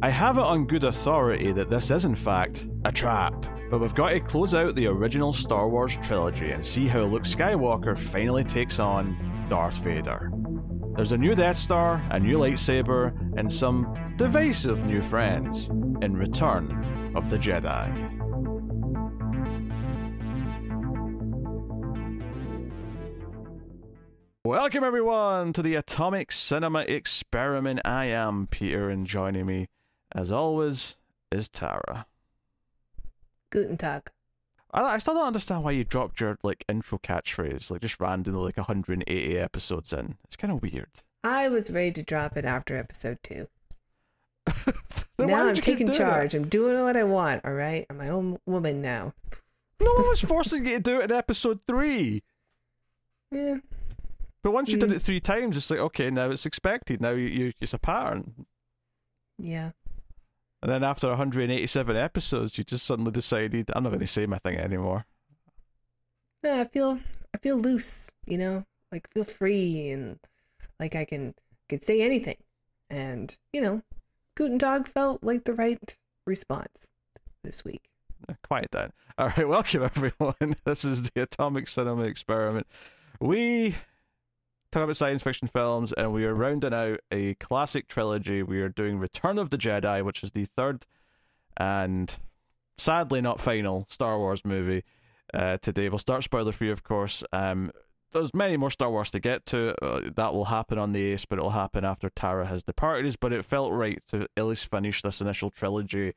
I have it on good authority that this is in fact a trap, but we've got to close out the original Star Wars trilogy and see how Luke Skywalker finally takes on Darth Vader. There's a new Death Star, a new lightsaber, and some divisive new friends in Return of the Jedi. Welcome everyone to the Atomic Cinema Experiment. I am Peter, and joining me, as always, is Tara. Guten Tag. I still don't understand why you dropped your intro catchphrase just randomly 180 episodes in. It's kind of weird. I was ready to drop it after episode 2. Now I'm taking charge. I'm doing what I want. All right, I'm my own woman now. No one was forcing you to do it in episode 3. Yeah. But once you did it 3 times, it's okay, now it's expected. Now it's a pattern. Yeah. And then after 187 episodes, you just suddenly decided, I'm not going to say my thing anymore. No, I feel loose, feel free, and I can say anything. And, Guten Tag felt like the right response this week. Quite that. All right, welcome everyone. This is the Atomic Cinema Experiment. We talk about science fiction films, and we are rounding out a classic trilogy. We are doing Return of the Jedi, which is the third and sadly not final Star Wars movie today. We'll start spoiler free, of course. There's many more Star Wars to get to. That will happen on the 8th, but it'll happen after Tara has departed. But it felt right to at least finish this initial trilogy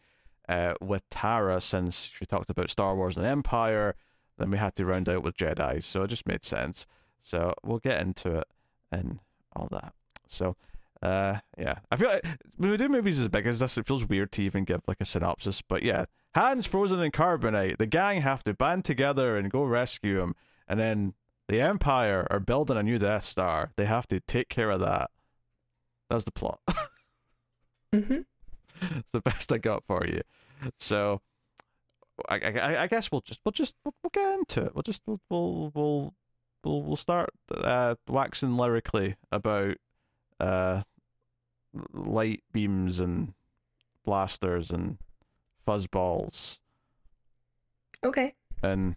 with Tara, since she talked about Star Wars and Empire. Then we had to round out with Jedi, so it just made sense. So we'll get into it and all that. So, yeah. I feel like when we do movies as big as this, it feels weird to even give a synopsis. But yeah, Han's frozen in carbonite. The gang have to band together and go rescue him. And then the Empire are building a new Death Star. They have to take care of that. That's the plot. Mm-hmm. It's the best I got for you. So I guess we'll get into it. We'll start waxing lyrically about light beams and blasters and fuzzballs. Okay. And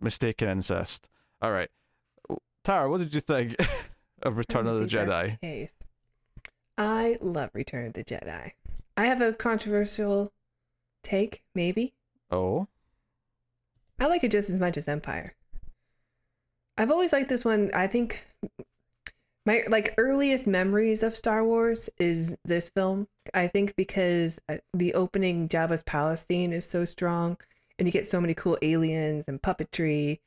mistaken incest. All right. Tara, what did you think of Return of the Jedi? I love Return of the Jedi. I have a controversial take, maybe. Oh? I like it just as much as Empire. I've always liked this one. I think my earliest memories of Star Wars is this film. I think because the opening Jabba's palace scene is so strong, and you get so many cool aliens and puppetry,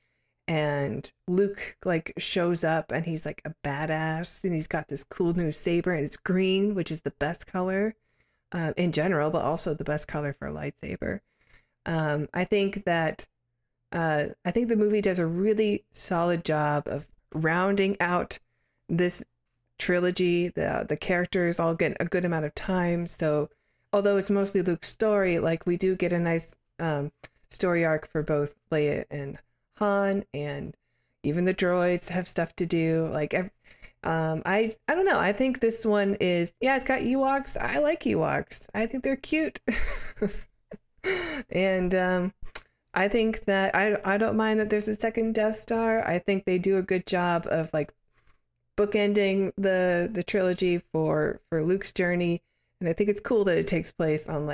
and Luke shows up and he's a badass, and he's got this cool new saber, and it's green, which is the best color in general, but also the best color for a lightsaber. I think that I think the movie does a really solid job of rounding out this trilogy. The characters all get a good amount of time. So although it's mostly Luke's story, we do get a nice story arc for both Leia and Han, and even the droids have stuff to do. I don't know. I think this one is, it's got Ewoks. I like Ewoks. I think they're cute. And, I think that I don't mind that there's a second Death Star. I think they do a good job of bookending the trilogy for Luke's journey, and I think it's cool that it takes place on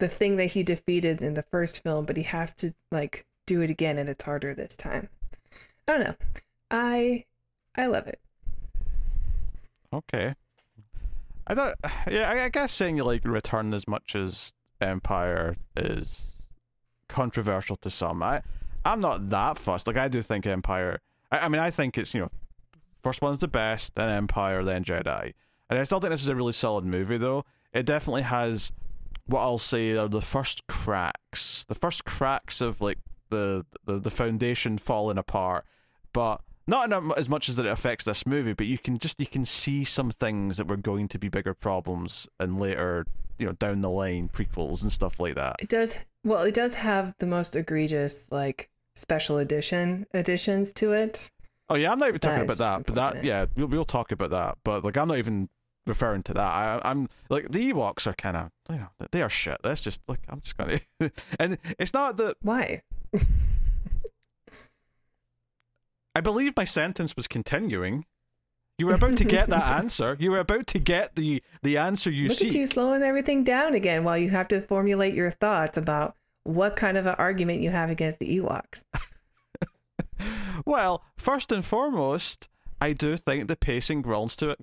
the thing that he defeated in the first film, but he has to do it again, and it's harder this time. I don't know. I love it. Okay. I guess saying you like Return as much as Empire is controversial to some. I'm not that fussed. I do think Empire, I think it's, first one's the best, then Empire, then Jedi. And I still think this is a really solid movie, though. It definitely has what I'll say are the first cracks of the foundation falling apart, but not as much as that it affects this movie, but you can see some things that were going to be bigger problems and later, down the line, prequels and stuff like that. It does have the most egregious special additions to it. Oh yeah, I'm not even talking about that. But we'll talk about that. But I'm not even referring to that. I'm like, the Ewoks are kind of, you know, they are shit. Let's just look. I'm just gonna, and it's not that. Why? I believe my sentence was continuing. You were about to get that answer. You were about to get the answer you seek. Look at you slowing everything down again while you have to formulate your thoughts about what kind of an argument you have against the Ewoks. Well, first and foremost, I do think the pacing grounds to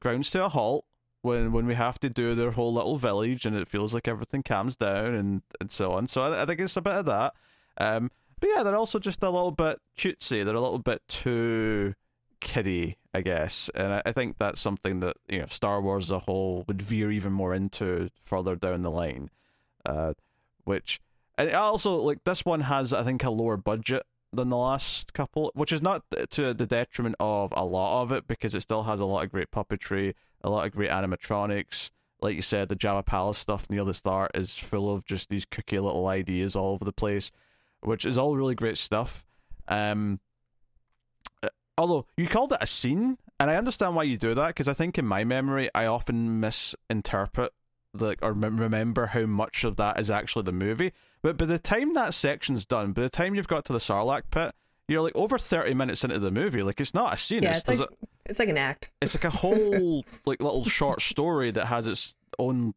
a halt when we have to do their whole little village and it feels like everything calms down and so on. So I think it's a bit of that. But yeah, they're also just a little bit cutesy. They're a little bit too kiddie, I guess. And I think that's something that, you know, Star Wars as a whole would veer even more into further down the line. And also, like, this one has, I think, a lower budget than the last couple, which is not to the detriment of a lot of it, because it still has a lot of great puppetry, a lot of great animatronics. Like you said, the Jabba Palace stuff near the start is full of just these kooky little ideas all over the place, which is all really great stuff. Although, you called it a scene, and I understand why you do that, because I think in my memory, I often misinterpret or remember how much of that is actually the movie. But by the time that section's done, by the time you've got to the Sarlacc pit, you're like over 30 minutes into the movie. Like, it's not a scene. Yeah, it's like an act. It's like a whole like little short story that has its own...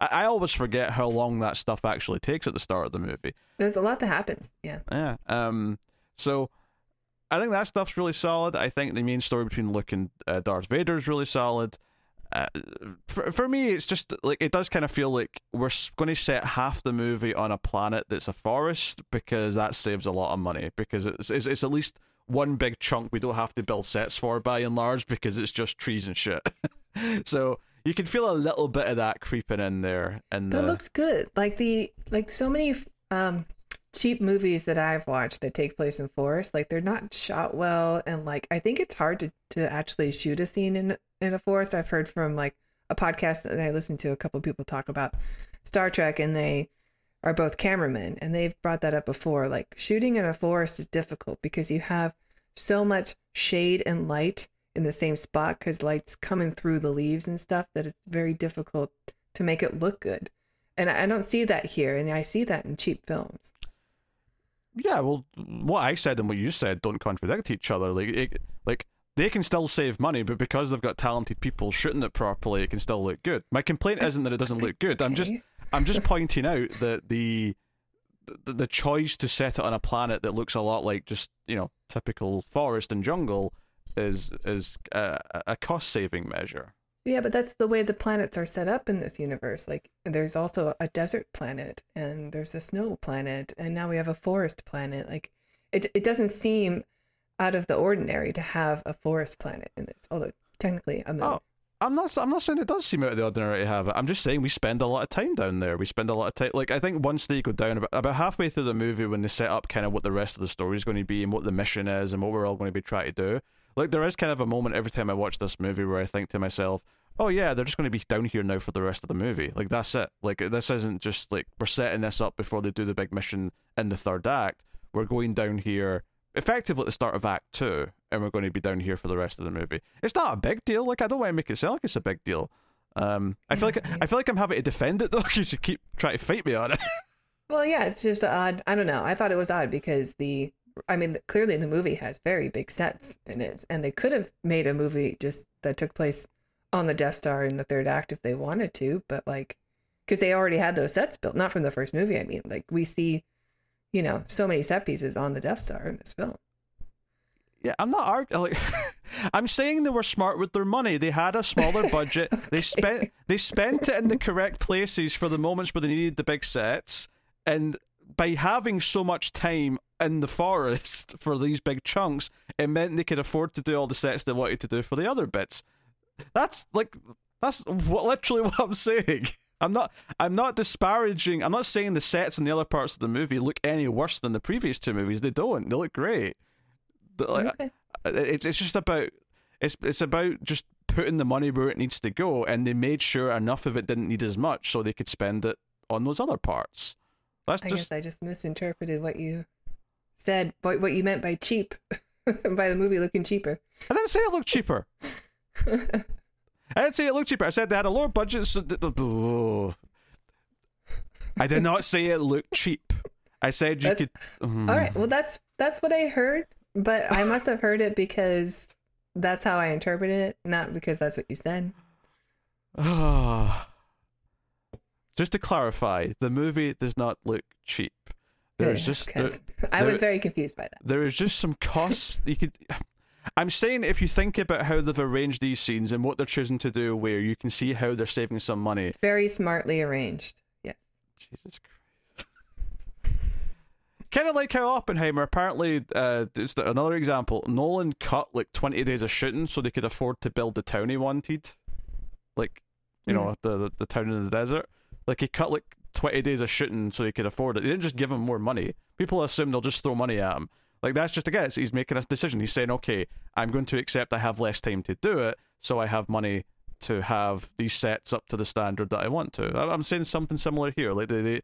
I always forget how long that stuff actually takes at the start of the movie. There's a lot that happens, yeah. Yeah. So I think that stuff's really solid. I think the main story between Luke and Darth Vader is really solid. For me, it's just like, it does kind of feel like we're going to set half the movie on a planet that's a forest, because that saves a lot of money, because it's at least one big chunk we don't have to build sets for by and large, because it's just trees and shit. So you can feel a little bit of that creeping in there, and that looks good. Like so many cheap movies that I've watched that take place in forests, like, they're not shot well, and like, I think it's hard to actually shoot a scene in a forest. I've heard from like a podcast that I listened to, a couple of people talk about Star Trek, and they are both cameramen, and they've brought that up before. Like, shooting in a forest is difficult because you have so much shade and light in the same spot, because light's coming through the leaves and stuff, that it's very difficult to make it look good. And I don't see that here, and I see that in cheap films. Yeah, well, what I said and what you said don't contradict each other. Like they can still save money, but because they've got talented people shooting it properly, it can still look good. My complaint isn't that it doesn't look good. I'm just pointing out that the choice to set it on a planet that looks a lot like just, you know, typical forest and jungle is a cost saving measure. Yeah, but that's the way the planets are set up in this universe. Like, there's also a desert planet, and there's a snow planet, and now we have a forest planet. Like, it doesn't seem out of the ordinary to have a forest planet in this, although technically a moon. Oh, I'm not saying it does seem out of the ordinary to have it. I'm just saying we spend a lot of time down there. We spend a lot of time. Like, I think once they go down, about halfway through the movie, when they set up kind of what the rest of the story is going to be and what the mission is and what we're all going to be trying to do, like, there is kind of a moment every time I watch this movie where I think to myself, oh yeah, they're just going to be down here now for the rest of the movie. Like, that's it. Like, this isn't just like we're setting this up before they do the big mission in the third act. We're going down here effectively at the start of Act 2, and we're going to be down here for the rest of the movie. It's not a big deal. Like, I don't want to make it sound like it's a big deal. I feel like I'm having to defend it, though, because you keep trying to fight me on it. Well, yeah, it's just odd. I don't know. I thought it was odd because clearly the movie has very big sets in it, and they could have made a movie just that took place on the Death Star in the third act if they wanted to, but like, because they already had those sets built, not from the first movie. I mean, like, we see, you know, so many set pieces on the Death Star in this film. Yeah, I'm not arguing. Like, I'm saying they were smart with their money. They had a smaller budget. Okay. They spent it in the correct places for the moments where they needed the big sets, and by having so much time in the forest for these big chunks, it meant they could afford to do all the sets they wanted to do for the other bits. That's literally what I'm saying. I'm not disparaging. I'm not saying the sets in the other parts of the movie look any worse than the previous two movies. They don't. They look great. Okay. It's about just putting the money where it needs to go, and they made sure enough of it didn't need as much, so they could spend it on those other parts. I guess I just misinterpreted what you said, what you meant by cheap, by the movie looking cheaper. I didn't say it looked cheaper. I didn't say it looked cheaper. I said they had a lower budget. So I did not say it looked cheap. I said you could. All right. Well, that's what I heard, but I must have heard it because that's how I interpreted it, not because that's what you said. Just to clarify, the movie does not look cheap. There's just I was very confused by that. There is just some costs you could. I'm saying if you think about how they've arranged these scenes and what they're choosing to do, where you can see how they're saving some money. It's very smartly arranged. Yes. Jesus Christ. Kind of like how Oppenheimer, apparently, it's another example. Nolan cut like 20 days of shooting so they could afford to build the town he wanted, like you know, the town in the desert. Like he cut like 20 days of shooting so he could afford it. They didn't just give him more money. People assume they'll just throw money at him. Like, that's just a guess. He's making a decision. He's saying, okay, I'm going to accept I have less time to do it, so I have money to have these sets up to the standard that I want to. I'm saying something similar here. Like, they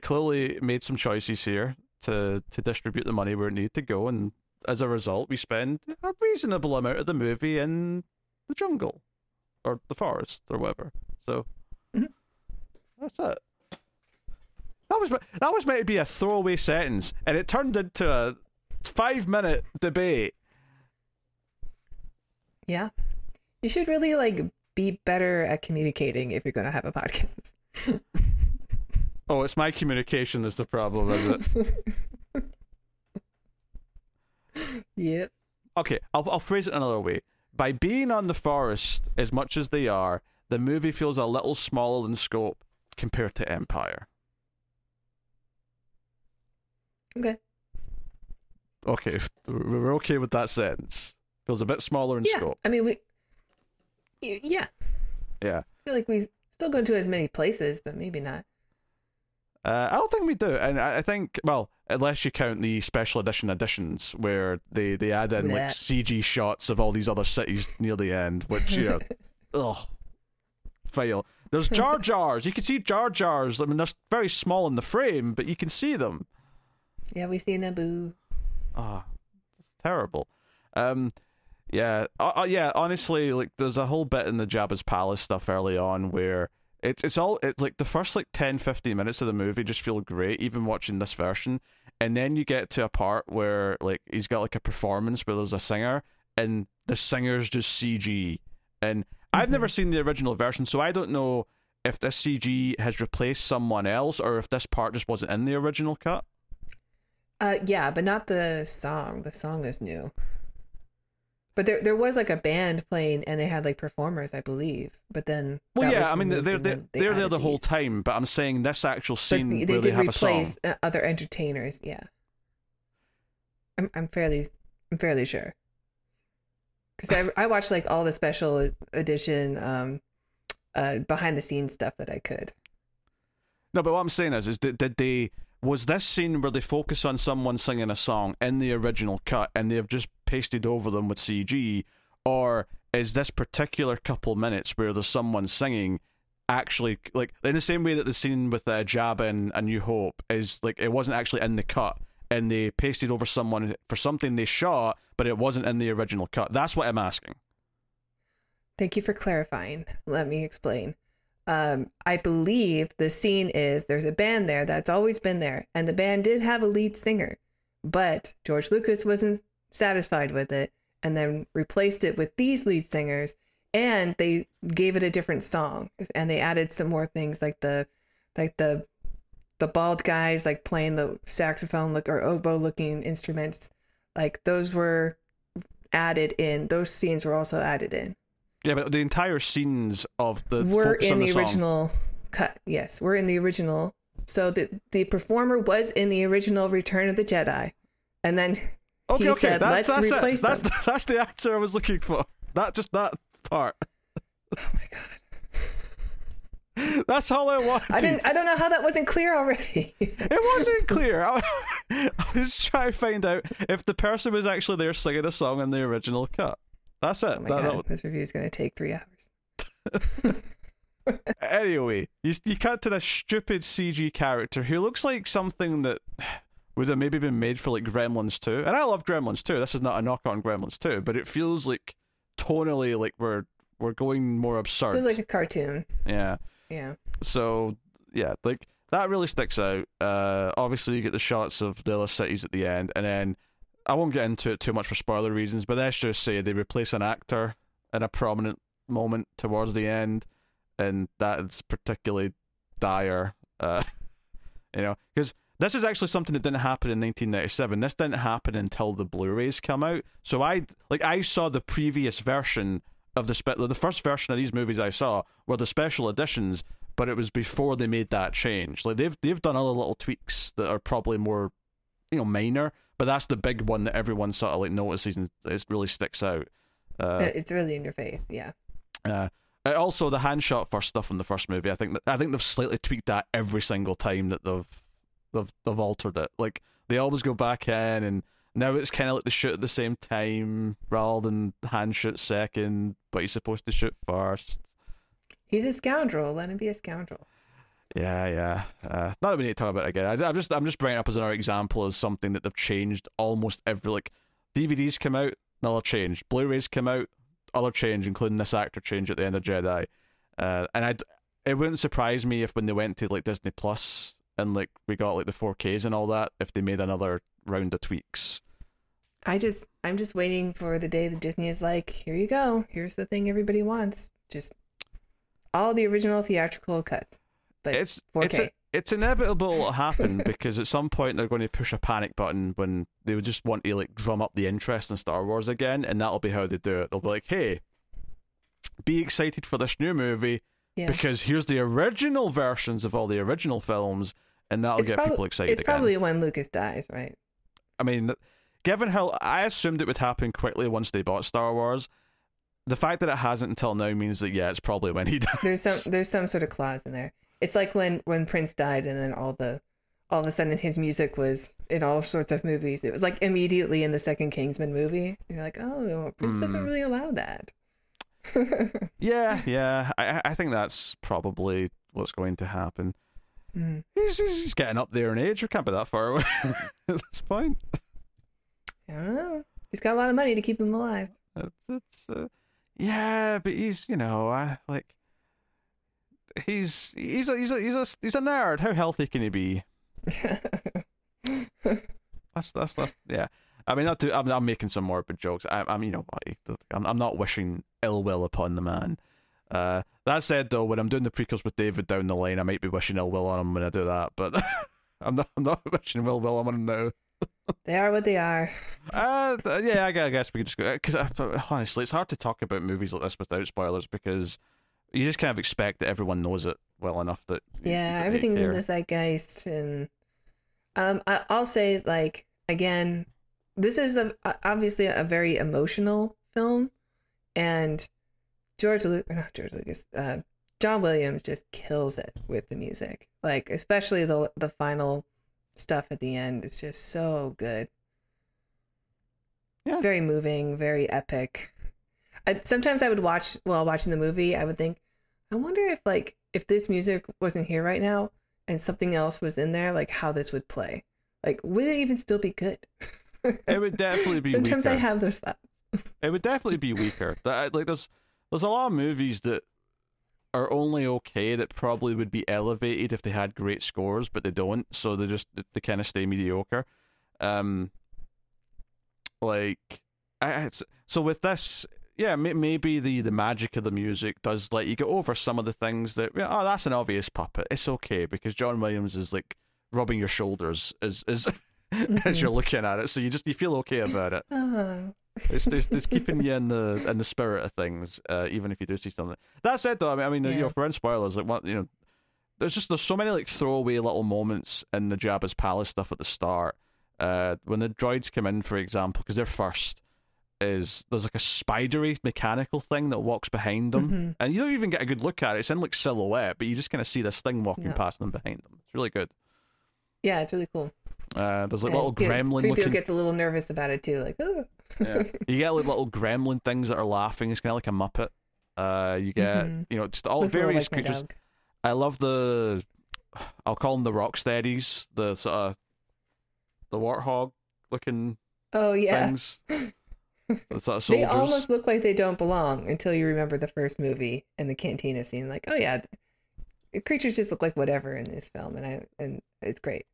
clearly made some choices here to distribute the money where it needed to go, and as a result, we spend a reasonable amount of the movie in the jungle, or the forest, or whatever. So, that's it. That was meant to be a throwaway sentence, and it turned into a 5-minute debate. Yeah, you should really be better at communicating if you're going to have a podcast. Oh, it's my communication that's the problem, is it? Yep. Okay, I'll phrase it another way. By being on the forest as much as they are, the movie feels a little smaller in scope compared to Empire. Okay. Okay, we're okay with that sentence. Feels a bit smaller in scope. I mean, Yeah. I feel like we still go to as many places, but maybe not. I don't think we do. And I think, well, unless you count the special edition additions where they add in like CG shots of all these other cities near the end, which, you know, fail. There's Jar Jars. You can see Jar Jars. I mean, they're very small in the frame, but you can see them. Yeah, we see Naboo. Ah, oh, that's terrible. Honestly, like there's a whole bit in the Jabba's palace stuff early on where it's like the first 10-15 minutes of the movie just feel great, even watching this version, and then you get to a part where like he's got like a performance where there's a singer and the singer's just CG, and I've never seen the original version, so I don't know if this CG has replaced someone else or if this part just wasn't in the original cut. Yeah, but not the song. The song is new. But there was like a band playing, and they had like performers, I believe. But then, I mean, they're there the whole time. But I'm saying this actual scene where they have a song. They replace other entertainers. Yeah, I'm fairly sure. Because I watched like all the special edition, behind the scenes stuff that I could. No, but what I'm saying is did they? Was this scene where they focus on someone singing a song in the original cut and they have just pasted over them with CG, or is this particular couple minutes where there's someone singing actually, like, in the same way that the scene with Jabba and A New Hope is, like, it wasn't actually in the cut and they pasted over someone for something they shot, but it wasn't in the original cut? That's what I'm asking. Thank you for clarifying. Let me explain. I believe the scene is there's a band there that's always been there, and the band did have a lead singer, but George Lucas wasn't satisfied with it and then replaced it with these lead singers, and they gave it a different song, and they added some more things like the bald guys like playing the saxophone or oboe looking instruments, like those were added in. Those scenes were also added in. Yeah, but the entire scenes of the were in the original cut. Yes, we're in the original. So the performer was in the original Return of the Jedi, and then he said, "Let's replace them." That's the answer I was looking for. That part. Oh my god. That's all I wanted. I don't know how that wasn't clear already. It wasn't clear. I was trying to find out if the person was actually there singing a song in the original cut. That's it. Oh my God. This review is going to take 3 hours. Anyway, you cut to this stupid CG character who looks like something that would have maybe been made for like Gremlins 2, and I love Gremlins 2. This is not a knock on Gremlins 2, but it feels like tonally like we're We're going more absurd. It's like a cartoon. Yeah. Yeah. So, yeah, like, that really sticks out. Obviously, you get the shots of the other cities at the end, and then I won't get into it too much for spoiler reasons, but let's just say they replace an actor in a prominent moment towards the end, and that is particularly dire, you know, because this is actually something that didn't happen in 1997. This didn't happen until the Blu-rays come out. So I saw the previous version of the first version of these movies I saw were the special editions, but it was before they made that change. Like they've done other little tweaks that are probably more, you know, minor, but that's the big one that everyone sort of like notices and it really sticks out. It's really in your face, yeah. Also, the hand shot for stuff in the first movie, I think they've slightly tweaked that every single time that they've altered it. Like they always go back in, and now it's kind of like they shoot at the same time rather than Han shoots second, but he's supposed to shoot first. He's a scoundrel. Let him be a scoundrel. Yeah. Not that we need to talk about it again. I'm just bringing it up as another example as something that they've changed almost every. Like DVDs come out, another change. Blu-rays come out, other change, including this actor change at the end of Jedi. It wouldn't surprise me if when they went to like Disney Plus and like we got like the 4Ks and all that, if they made another round of tweaks. I'm just waiting for the day that Disney is like, here you go, here's the thing everybody wants, just all the original theatrical cuts. But it's 4K. It's inevitable it'll happen because at some point they're going to push a panic button when they would just want to like drum up the interest in Star Wars again, and that'll be how they do it. They'll be like, hey, be excited for this new movie because here's the original versions of all the original films, and that'll get people excited again. It's probably when Lucas dies, right? I mean, given how I assumed it would happen quickly once they bought Star Wars, the fact that it hasn't until now means that, yeah, it's probably when he dies. There's some sort of clause in there. It's like when Prince died, and then all of a sudden his music was in all sorts of movies. It was like immediately in the second Kingsman movie. You're like, oh, Prince doesn't really allow that. Yeah. I think that's probably what's going to happen. Mm. He's getting up there in age. We can't be that far away at this point. I don't know. He's got a lot of money to keep him alive. Yeah, but he's, you know, He's a nerd. How healthy can he be? That's yeah. I mean, I'm making some morbid jokes. I'm not wishing ill will upon the man. That said, though, when I'm doing the prequels with David down the line, I might be wishing ill will on him when I do that. But I'm not wishing ill will on him now. They are what they are. Yeah, I guess we could just go because honestly, it's hard to talk about movies like this without spoilers because. You just kind of expect that everyone knows it well enough that everything's in the zeitgeist, and I'll say, like, again, this is obviously a very emotional film, and John Williams just kills it with the music, like especially the final stuff at the end is just so good. Yeah, very moving, very epic. Sometimes I would watch while watching the movie. I would think, I wonder if like if this music wasn't here right now and something else was in there, like how this would play. Like, would it even still be good? It would definitely be. Sometimes weaker. I have those thoughts. It would definitely be weaker. Like, there's a lot of movies that are only okay that probably would be elevated if they had great scores, but they don't, so they kind of stay mediocre. So with this. Yeah, maybe the magic of the music does let you get over some of the things that, oh, that's an obvious puppet. It's okay, because John Williams is, like, rubbing your shoulders as you're looking at it, so you feel okay about it. Uh-huh. It's keeping you in the spirit of things, even if you do see something. That said, though, I mean, you know, for spoilers, like, what, you know, there's so many, like, throwaway little moments in the Jabba's Palace stuff at the start. When the droids come in, for example, because they're first. There's like a spidery mechanical thing that walks behind them, and you don't even get a good look at it. It's in like silhouette, but you just kind of see this thing walking past them behind them. It's really good. Yeah, it's really cool. There's like little gremlin. C-3PO gets a little nervous about it too, like oh. Yeah. You get like little gremlin things that are laughing. It's kind of like a Muppet. You get you know, just all looks various like creatures. I love I'll call them the Rocksteadies, the sort of the warthog looking things. That's not soldiers. They almost look like they don't belong until you remember the first movie and the cantina scene. Like, oh yeah, creatures just look like whatever in this film, and it's great.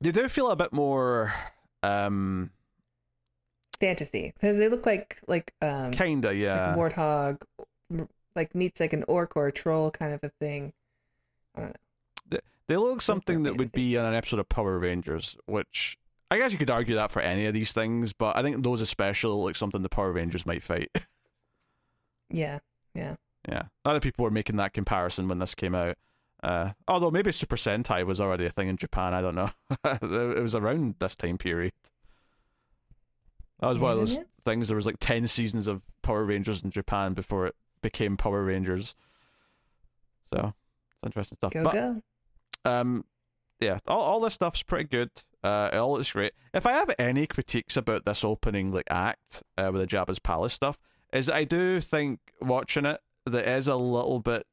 They do feel a bit more fantasy, because they look like kinda, yeah, like warthog, like meets like an orc or a troll kind of a thing. I don't know. They look something that would be on an episode of Power Rangers, which I guess you could argue that for any of these things, but I think those especially look like something the Power Rangers might fight. Yeah, yeah. Yeah. Other people were making that comparison when this came out. Although maybe Super Sentai was already a thing in Japan, I don't know. It was around this time period. That was one of those things. There was like 10 seasons of Power Rangers in Japan before it became Power Rangers. So, it's interesting stuff. Go. Yeah, all this stuff's pretty good. It all looks great. If I have any critiques about this opening like act with the Jabba's Palace stuff, is I do think watching it, that is a little bit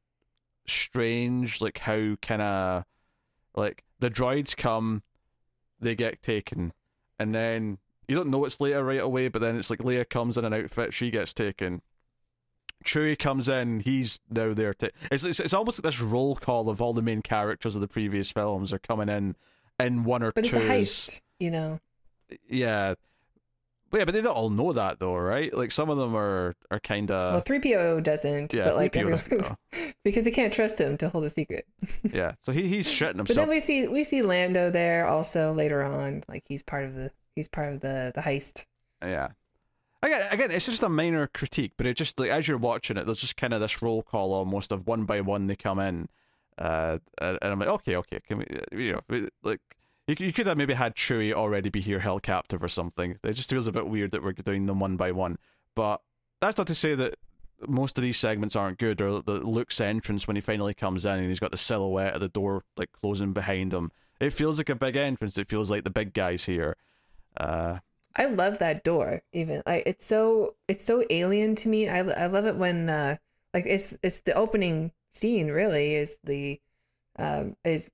strange, like how kind of like the droids come, they get taken, and then you don't know it's Leia right away, but then it's like Leia comes in an outfit, she gets taken. Chewie comes in, he's now there. It's almost like this roll call of all the main characters of the previous films are coming in one or two. But it's a heist, you know. Yeah. Well, yeah, but they don't all know that though, right? Like some of them are kind of... Well, 3PO doesn't, yeah, but like everyone... because they can't trust him to hold a secret. Yeah, so he's shitting himself. But then we see Lando there also later on, like he's part of the heist. Yeah. Again, it's just a minor critique, but it just, like, as you're watching it, there's just kind of this roll call almost of one by one they come in, and I'm like, okay, can we, you know, like you could have maybe had Chewie already be here held captive or something. It just feels a bit weird that we're doing them one by one, but that's not to say that most of these segments aren't good, or the Luke's entrance when he finally comes in and he's got the silhouette of the door like closing behind him. It feels like a big entrance. It feels like the big guy's here. I love that door. Even like it's so alien to me. I love it when like it's the opening scene. Really, is the is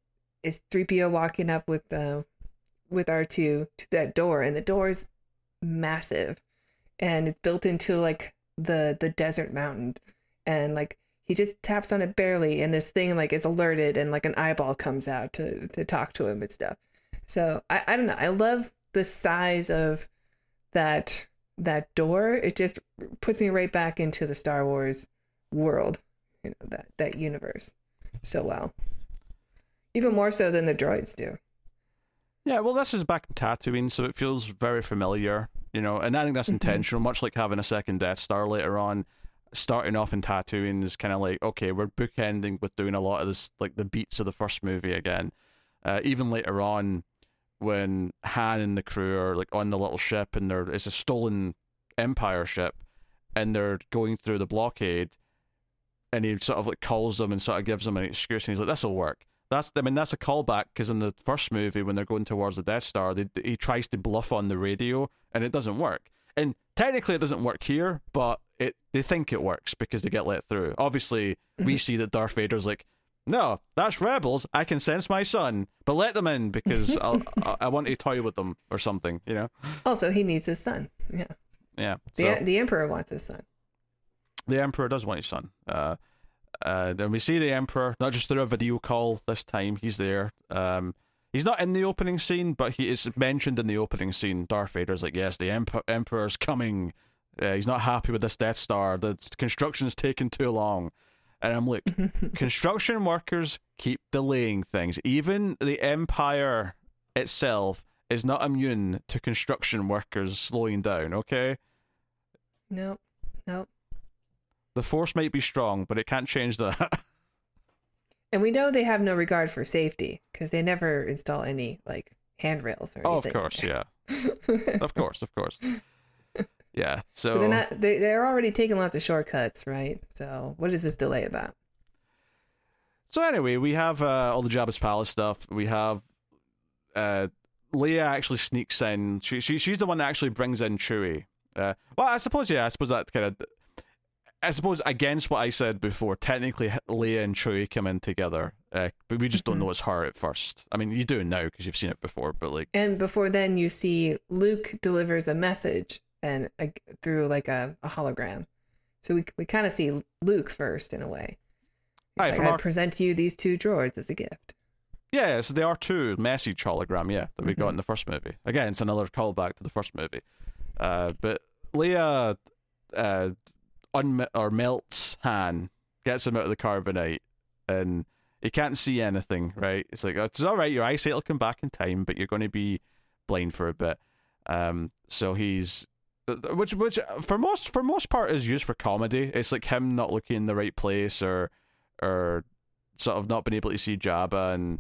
3PO walking up with R2 to that door, and the door is massive, and it's built into like the desert mountain, and like he just taps on it barely, and this thing like is alerted, and like an eyeball comes out to talk to him and stuff. So I don't know. I love the size of that door. It just puts me right back into the Star Wars world, you know, that universe so well, even more so than the droids do. Yeah, well, this is back in Tatooine, so it feels very familiar, you know, and I think that's intentional. Much like having a second Death Star later on, starting off in Tatooine is kind of like, okay, we're bookending with doing a lot of this, like the beats of the first movie again. Even later on, when Han and the crew are like on the little ship, and it's a stolen Empire ship, and they're going through the blockade, and he sort of like calls them and sort of gives them an excuse, and he's like, "This'll work." That's a callback, because in the first movie when they're going towards the Death Star, he tries to bluff on the radio, and it doesn't work. And technically, it doesn't work here, but they think it works because they get let through. Obviously, we see that Darth Vader's like, "No, that's rebels. I can sense my son, but let them in because I want to toy with them," or something, you know. Also, he needs his son. Yeah. Yeah. The Emperor wants his son. The Emperor does want his son. Then we see the Emperor, not just through a video call this time. He's there. He's not in the opening scene, but he is mentioned in the opening scene. Darth Vader's like, "Yes, the Emperor's coming. He's not happy with this Death Star. The construction's taking too long." And I'm like, construction workers keep delaying things. Even the Empire itself is not immune to construction workers slowing down, okay? Nope. The Force might be strong, but it can't change that. And we know they have no regard for safety, because they never install any, like, handrails or anything. Oh, of course, yeah. Of course. Yeah, so they're not. They're already taking lots of shortcuts, right? So what is this delay about? So anyway, we have all the Jabba's Palace stuff. We have Leia actually sneaks in. She's the one that actually brings in Chewie. Well, I suppose that kind of. I suppose against what I said before, technically Leia and Chewie come in together, but we just don't know it's her at first. I mean, you do now because you've seen it before, but like. And before then, you see Luke delivers a message and through like a hologram. So we kind of see Luke first in a way. He's right, like, I present to you these two droids as a gift. Yeah, so they are two message hologram, yeah, that we got in the first movie. Again, it's another callback to the first movie. But Leia melts Han, gets him out of the carbonite, and he can't see anything, right? It's like, it's all right, your eyesight will come back in time, but you're going to be blind for a bit. So he's... Which for most part is used for comedy. It's like him not looking in the right place or sort of not being able to see Jabba and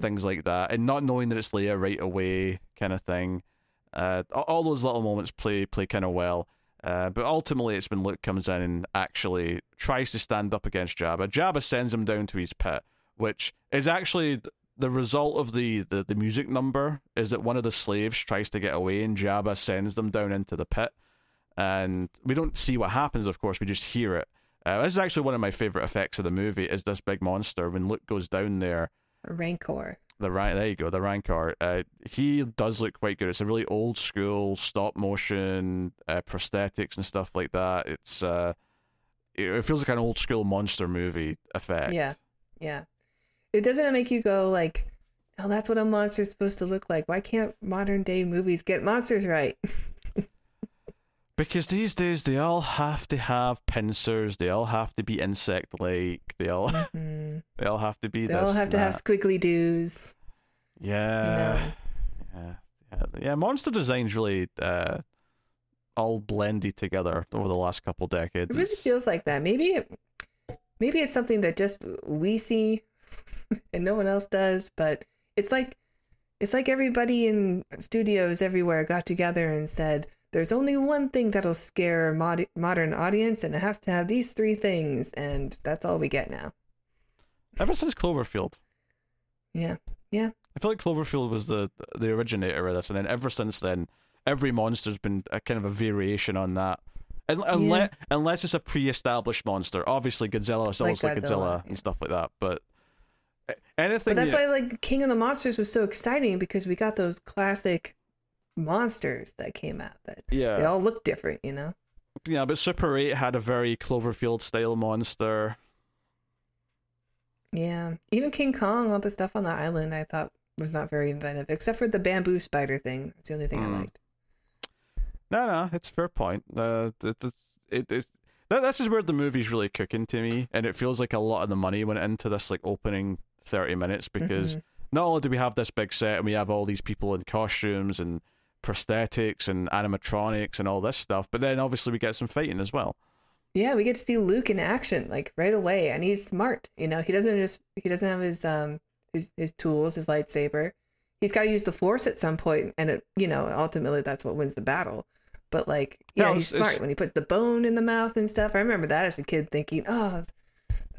things like that, and not knowing that it's Leia right away, kind of thing. All those little moments play kind of well. But ultimately, it's when Luke comes in and actually tries to stand up against Jabba. Jabba sends him down to his pit, which is actually the result of the music number, is that one of the slaves tries to get away and Jabba sends them down into the pit. And we don't see what happens, of course, we just hear it. This is actually one of my favourite effects of the movie, is this big monster. When Luke goes down there... Rancor. There you go, the Rancor. He does look quite good. It's a really old-school, stop-motion, prosthetics and stuff like that. It feels like an old-school monster movie effect. Yeah. It doesn't make you go like, oh, that's what a monster's supposed to look like. Why can't modern-day movies get monsters right? Because these days they all have to have pincers, they all have to be insect-like, they all have to be. They all have to have squiggly doos. Yeah, you know? Yeah. Monster design's really all blended together over the last couple decades. It really feels like that. Maybe it's something that just we see and no one else does. But it's like everybody in studios everywhere got together and said, there's only one thing that'll scare a modern audience, and it has to have these three things, and that's all we get now. Ever since Cloverfield. Yeah. I feel like Cloverfield was the originator of this, and then ever since then, every monster's been a kind of a variation on that. Unless it's a pre-established monster. Obviously, Godzilla is always like Godzilla and stuff like that, but anything... But that's why like King of the Monsters was so exciting, because we got those classic... monsters that came out they all look different, you know. Yeah, but Super 8 had a very Cloverfield style monster. Yeah, even King Kong, all the stuff on the island, I thought was not very inventive, except for the bamboo spider thing. It's the only thing I liked. No, it's a fair point. This is where the movie's really cooking to me, and it feels like a lot of the money went into this like opening 30 minutes, because. Mm-hmm. Not only do we have this big set and we have all these people in costumes and prosthetics and animatronics and all this stuff, but then obviously we get some fighting as well. Yeah, we get to see Luke in action like right away, and he's smart. You know, he doesn't have his tools, his lightsaber. He's got to use the Force at some point, and it, you know, ultimately that's what wins the battle. But like, yeah, he's smart when he puts the bone in the mouth and stuff. I remember that as a kid thinking, oh,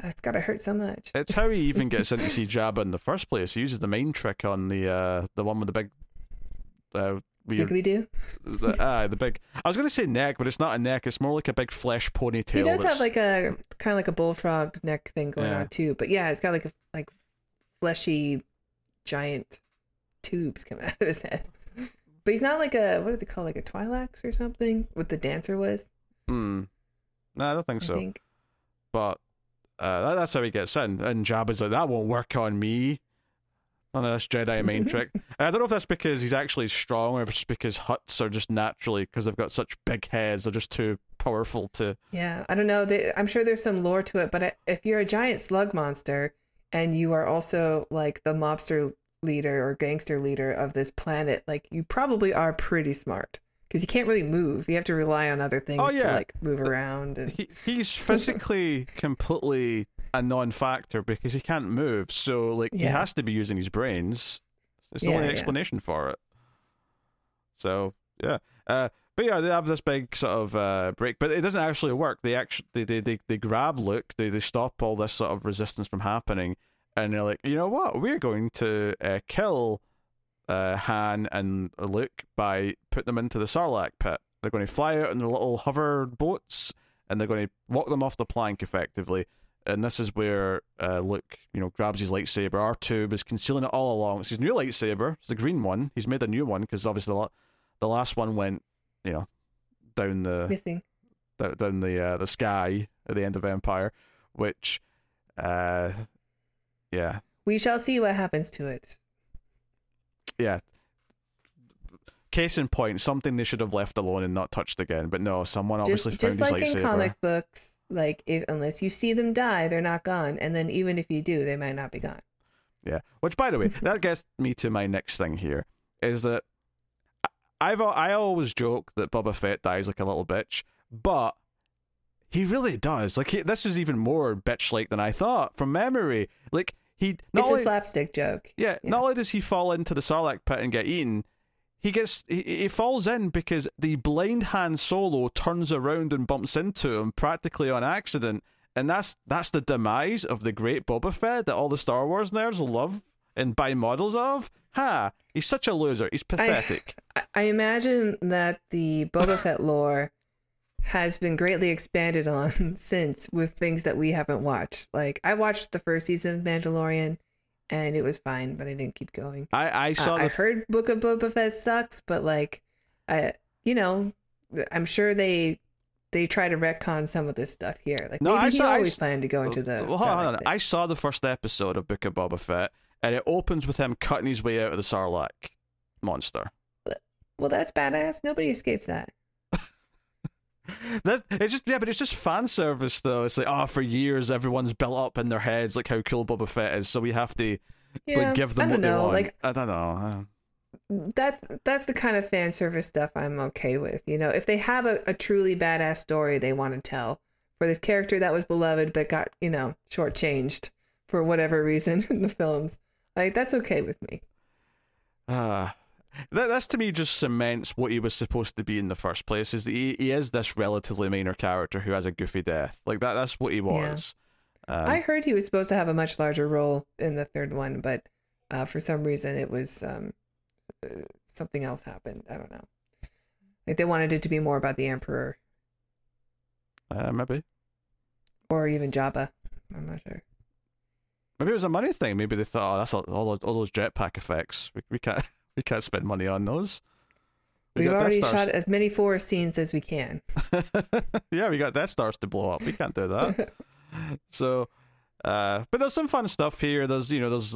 it's gotta hurt so much. It's how he even gets in to see Jabba in the first place. He uses the main trick on the one with the big squiggly do. The big. I was gonna say neck, but it's not a neck. It's more like a big flesh ponytail. He does have like a kind of like a bullfrog neck thing going on too. But yeah, it's got like a fleshy giant tubes coming out of his head. But he's not like a, what do they call, like a Twi'lek or something? What the dancer was. No, I don't think so. But. That's how he gets in, and Jabba's like, that won't work on me, none of this Jedi main trick. And I don't know if that's because he's actually strong, or if it's because Hutts are just naturally, because they've got such big heads, they're just too powerful to... Yeah, I don't know, I'm sure there's some lore to it, but if you're a giant slug monster and you are also like the mobster leader or gangster leader of this planet, like you probably are pretty smart. Because you can't really move. You have to rely on other things to like move around. And... He's physically completely a non-factor because he can't move. So like he has to be using his brains. It's the only explanation for it. So yeah. But yeah, they have this big sort of break. But it doesn't actually work. They grab Luke. They stop all this sort of resistance from happening. And they're like, you know what? We're going to kill... Han and Luke by putting them into the Sarlacc pit. They're going to fly out in their little hover boats, and they're going to walk them off the plank effectively. And this is where Luke, you know, grabs his lightsaber. R2 was concealing it all along. It's his new lightsaber. It's the green one. He's made a new one because obviously the last one went, you know, down the sky at the end of Empire, which we shall see what happens to it. Yeah. Case in point, something they should have left alone and not touched again. But no, someone obviously found his lightsaber. Just like in comic books, like unless you see them die, they're not gone. And then even if you do, they might not be gone. Yeah. Which, by the way, that gets me to my next thing here, is that I always joke that Boba Fett dies like a little bitch, but he really does. Like this is even more bitch-like than I thought from memory. Like it's a slapstick joke. Yeah. Not only does he fall into the Sarlacc pit and get eaten. He falls in because the blind Han Solo turns around and bumps into him practically on accident, and that's the demise of the great Boba Fett that all the Star Wars nerds love and buy models of. He's such a loser. He's pathetic. I imagine that the Boba Fett lore has been greatly expanded on since with things that we haven't watched. Like I watched the first season of Mandalorian. And it was fine, but I didn't keep going. I heard Book of Boba Fett sucks, but like, I'm sure they try to retcon some of this stuff here. Like, no, he always planned to go into the. Well, hold on. I saw the first episode of Book of Boba Fett, and it opens with him cutting his way out of the Sarlacc monster. Well, that's badass. Nobody escapes that. But it's just fan service though. It's like, for years everyone's built up in their heads like how cool Boba Fett is, so we have to give them what they want. Like, I don't know. That's the kind of fan service stuff I'm okay with. You know, if they have a truly badass story they want to tell for this character that was beloved but got shortchanged for whatever reason in the films, like that's okay with me. That's to me just cements what he was supposed to be in the first place, is that he is this relatively minor character who has a goofy death. Like that's what he was. Yeah. I heard he was supposed to have a much larger role in the third one, but for some reason it was something else happened. I don't know. Like they wanted it to be more about the Emperor. Maybe. Or even Jabba. I'm not sure. Maybe it was a money thing. Maybe they thought, that's all those jetpack effects. We can't... We can't spend money on those. We've already shot as many forest scenes as we can. Yeah, we got Death Stars to blow up. We can't do that. So, but there's some fun stuff here. There's,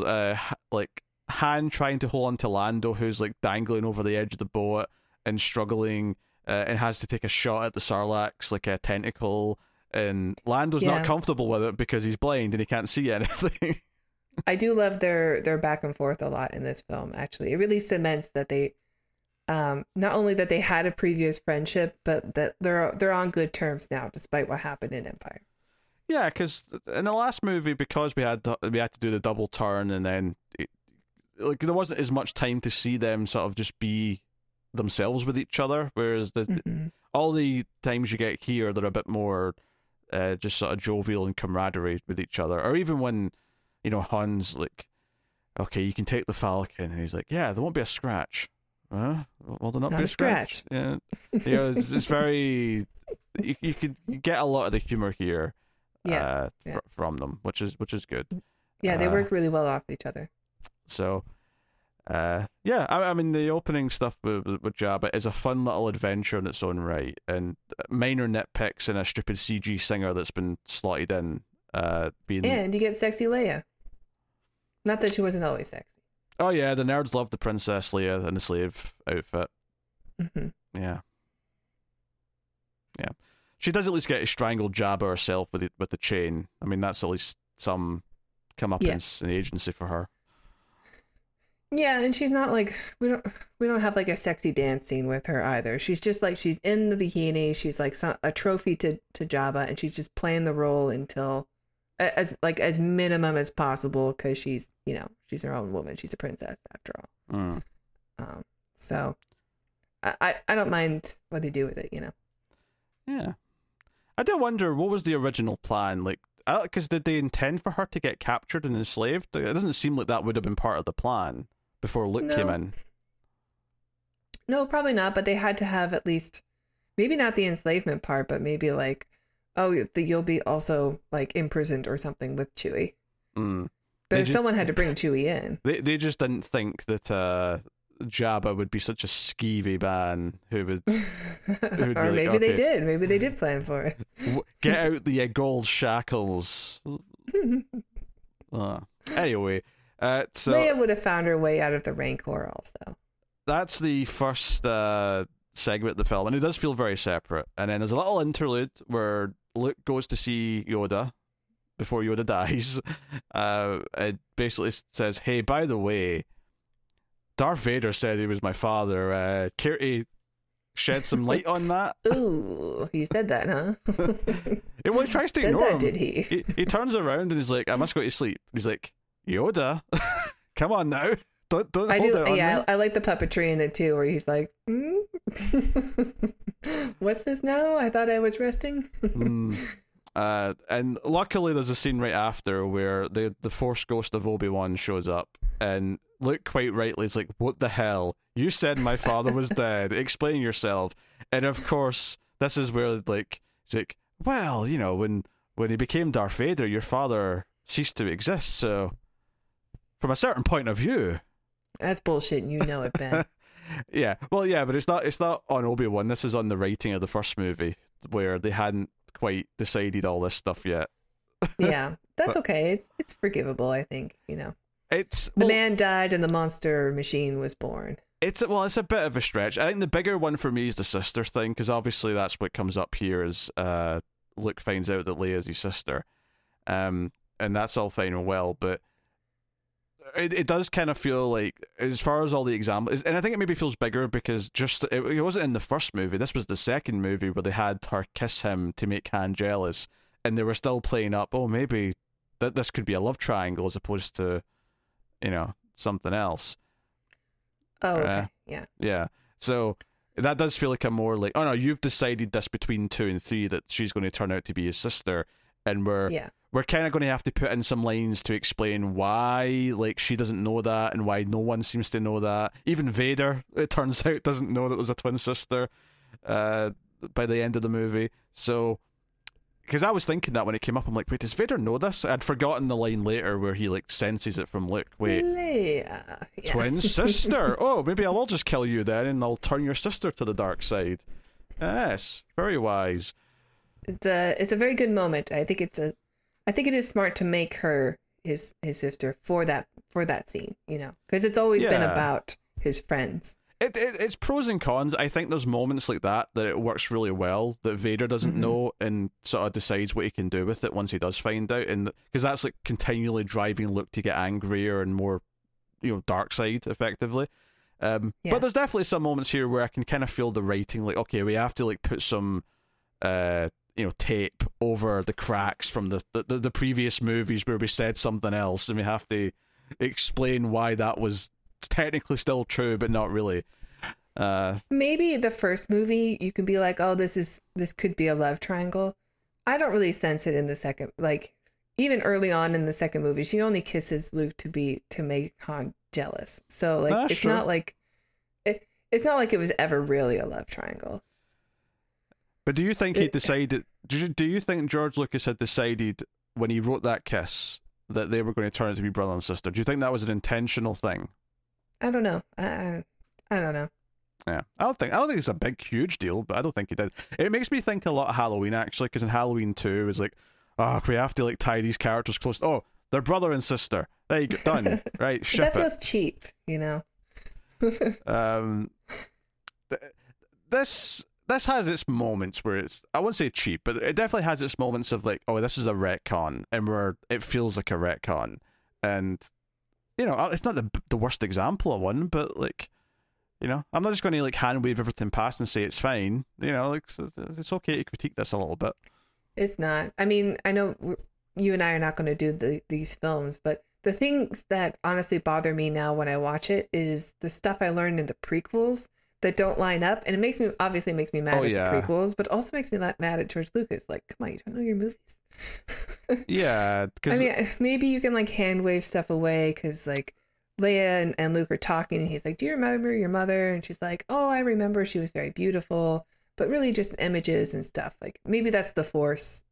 like Han trying to hold on to Lando, who's like dangling over the edge of the boat and struggling, and has to take a shot at the Sarlacc's like a tentacle. And Lando's not comfortable with it because he's blind and he can't see anything. I do love their back and forth a lot in this film, actually. It really cements that they, not only that they had a previous friendship, but that they're on good terms now, despite what happened in Empire. Yeah, because in the last movie, because we had to do the double turn, and then there wasn't as much time to see them sort of just be themselves with each other, whereas all the times you get here, they're a bit more just sort of jovial and camaraderie with each other. Or even when... Han's like, okay, you can take the Falcon, and he's like, yeah, there won't be a scratch. Huh? Well, there'll not be a scratch. Yeah, it's very. You could get a lot of the humor here, from them, which is good. Yeah, they work really well off each other. So, I mean, the opening stuff with Jabba is a fun little adventure in its own right, and minor nitpicks and a stupid CG singer that's been slotted in. And you get sexy Leia. Not that she wasn't always sexy. Oh yeah, the nerds loved the Princess Leia in the slave outfit. Mm-hmm. Yeah. She does at least get to strangle Jabba herself with the chain. I mean, that's at least some comeuppance and agency for her. Yeah, and she's not like we don't have like a sexy dance scene with her either. She's just like she's in the bikini. She's like a trophy to Jabba, and she's just playing the role until. As minimum as possible, because she's she's her own woman. She's a princess after all. Mm. So I don't mind what they do with it. Yeah, I do wonder what was the original plan. Like, because did they intend for her to get captured and enslaved? It doesn't seem like that would have been part of the plan before Luke came in. No, probably not. But they had to have at least maybe not the enslavement part, but maybe like. Oh, you'll be also like imprisoned or something with Chewie. Mm. But someone had to bring Chewie in. They just didn't think that Jabba would be such a skeevy man who would. Who would or really, maybe okay, they did. Maybe they did plan for it. Get out the gold shackles. Anyway, so Leia would have found her way out of the Rancor. Also, that's the first segment of the film, and it does feel very separate. And then there's a little interlude where Luke goes to see Yoda before Yoda dies. It basically says, "Hey, by the way, Darth Vader said he was my father. Care to shed some light on that?" Ooh, he said that, huh? Well, he tries to ignore him. Did he? He turns around and he's like, "I must go to sleep." He's like, "Yoda, come on now, don't." I hold do, it on yeah. Me. I like the puppetry in it too, where he's like, "What's this now? I thought I was resting." And luckily, there's a scene right after where the Force Ghost of Obi-Wan shows up and Luke quite rightly is like, "What the hell? You said my father was dead. Explain yourself." And of course, this is where it's like, "Well, you know, when he became Darth Vader, your father ceased to exist. So, from a certain point of view, that's bullshit. And you know it, Ben." Yeah, well, yeah, but it's not on Obi-Wan. This is on the writing of the first movie where they hadn't quite decided all this stuff yet. Yeah, that's okay. It's forgivable, I think. You know. The man died and the monster machine was born. It's a bit of a stretch. I think the bigger one for me is the sister thing, because obviously that's what comes up here is Luke finds out that Leia's his sister, and that's all fine and well, but it does kind of feel like, as far as all the examples, and I think it maybe feels bigger because it wasn't in the first movie. This was the second movie where they had her kiss him to make Han jealous, and they were still playing up, oh, maybe this could be a love triangle as opposed to, you know, something else. Oh, okay. Yeah. So that does feel like a more like, oh no, you've decided this between 2 and 3 that she's going to turn out to be his sister, and we're kind of going to have to put in some lines to explain why, like, she doesn't know that and why no one seems to know that. Even Vader, it turns out, doesn't know that there's a twin sister by the end of the movie. So, because I was thinking that when it came up, I'm like, wait, does Vader know this? I'd forgotten the line later where he senses it from Luke. Wait, Leia. Yeah. Twin sister. Oh, maybe I'll just kill you then, and I'll turn your sister to the dark side. Yes, very wise. It's a very good moment. I think it is smart to make her his sister for that scene. You know, because it's always been about his friends. It's pros and cons. I think there's moments like that it works really well, that Vader doesn't know and sort of decides what he can do with it once he does find out, and because that's like continually driving Luke to get angrier and more, you know, dark side effectively. But there's definitely some moments here where I can kind of feel the writing, like, okay, we have to put some tape over the cracks from the previous movies where we said something else, and we have to explain why that was technically still true but not really. Maybe the first movie you can be like, oh, this could be a love triangle. I don't really sense it in the second. Like, even early on in the second movie, she only kisses Luke to make Han jealous, so like it's sure. Not like it's not like it was ever really a love triangle. But do you think he decided do you think George Lucas had decided when he wrote that kiss that they were going to turn out to be brother and sister? Do you think that was an intentional thing? I don't know. I don't know. Yeah, I don't think it's a big, huge deal, but I don't think he did. It makes me think a lot of Halloween, actually, because in Halloween 2, it's like, oh, we have to tie these characters close. Oh, they're brother and sister. There you go. Done. Right. Ship that feels cheap, you know. This has its moments where it's, I wouldn't say cheap, but it definitely has its moments of like, oh, this is a retcon, and it feels like a retcon, and. You know, it's not the worst example of one, but you know, I'm not just going to hand wave everything past and say it's fine. You know, it's okay to critique this a little bit. It's not. I mean, I know you and I are not going to do these films, but the things that honestly bother me now when I watch it is the stuff I learned in the prequels that don't line up, and it obviously makes me mad at the prequels, but also makes me mad at George Lucas. Like, come on, you don't know your movies. Yeah, because I mean, maybe you can hand wave stuff away, because Leia and Luke are talking, and he's like, do you remember your mother? And she's like, oh, I remember, she was very beautiful, but really just images and stuff. Like, maybe that's the Force,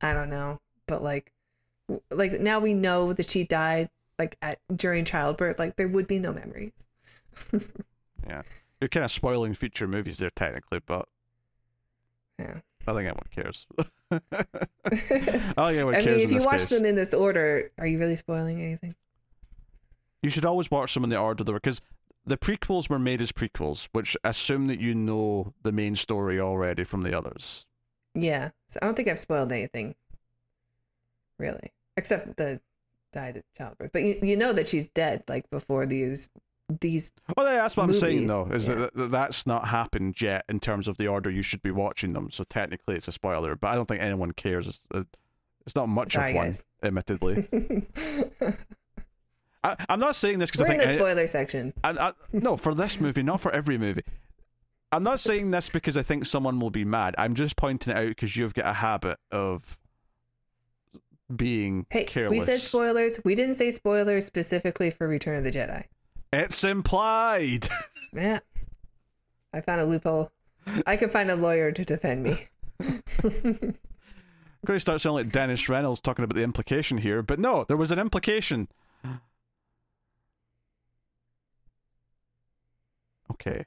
I don't know, but now we know that she died during childbirth. There would be no memories. Yeah. You're kind of spoiling future movies there, technically, but... Yeah. I think everyone cares. I think everyone cares. I mean, if you watch them in this order, are you really spoiling anything? You should always watch them in the order they were, because the prequels were made as prequels, which assume that you know the main story already from the others. Yeah, so I don't think I've spoiled anything, really, except the died of childbirth. But you know that she's dead, like before these. Well, yeah, that's what movies. I'm saying though, is that that's not happened yet in terms of the order you should be watching them. So technically, it's a spoiler, but I don't think anyone cares. It's not much of one, guys. Admittedly. I'm not saying this because I think... We're in the spoiler section. No, for this movie, not for every movie. I'm not saying this because I think someone will be mad. I'm just pointing it out because you've got a habit of being careless. We said spoilers. We didn't say spoilers specifically for Return of the Jedi. It's implied. Yeah. I found a loophole. I could find a lawyer to defend me. I'm going to start sounding like Dennis Reynolds talking about the implication here, but no, there was an implication. Okay,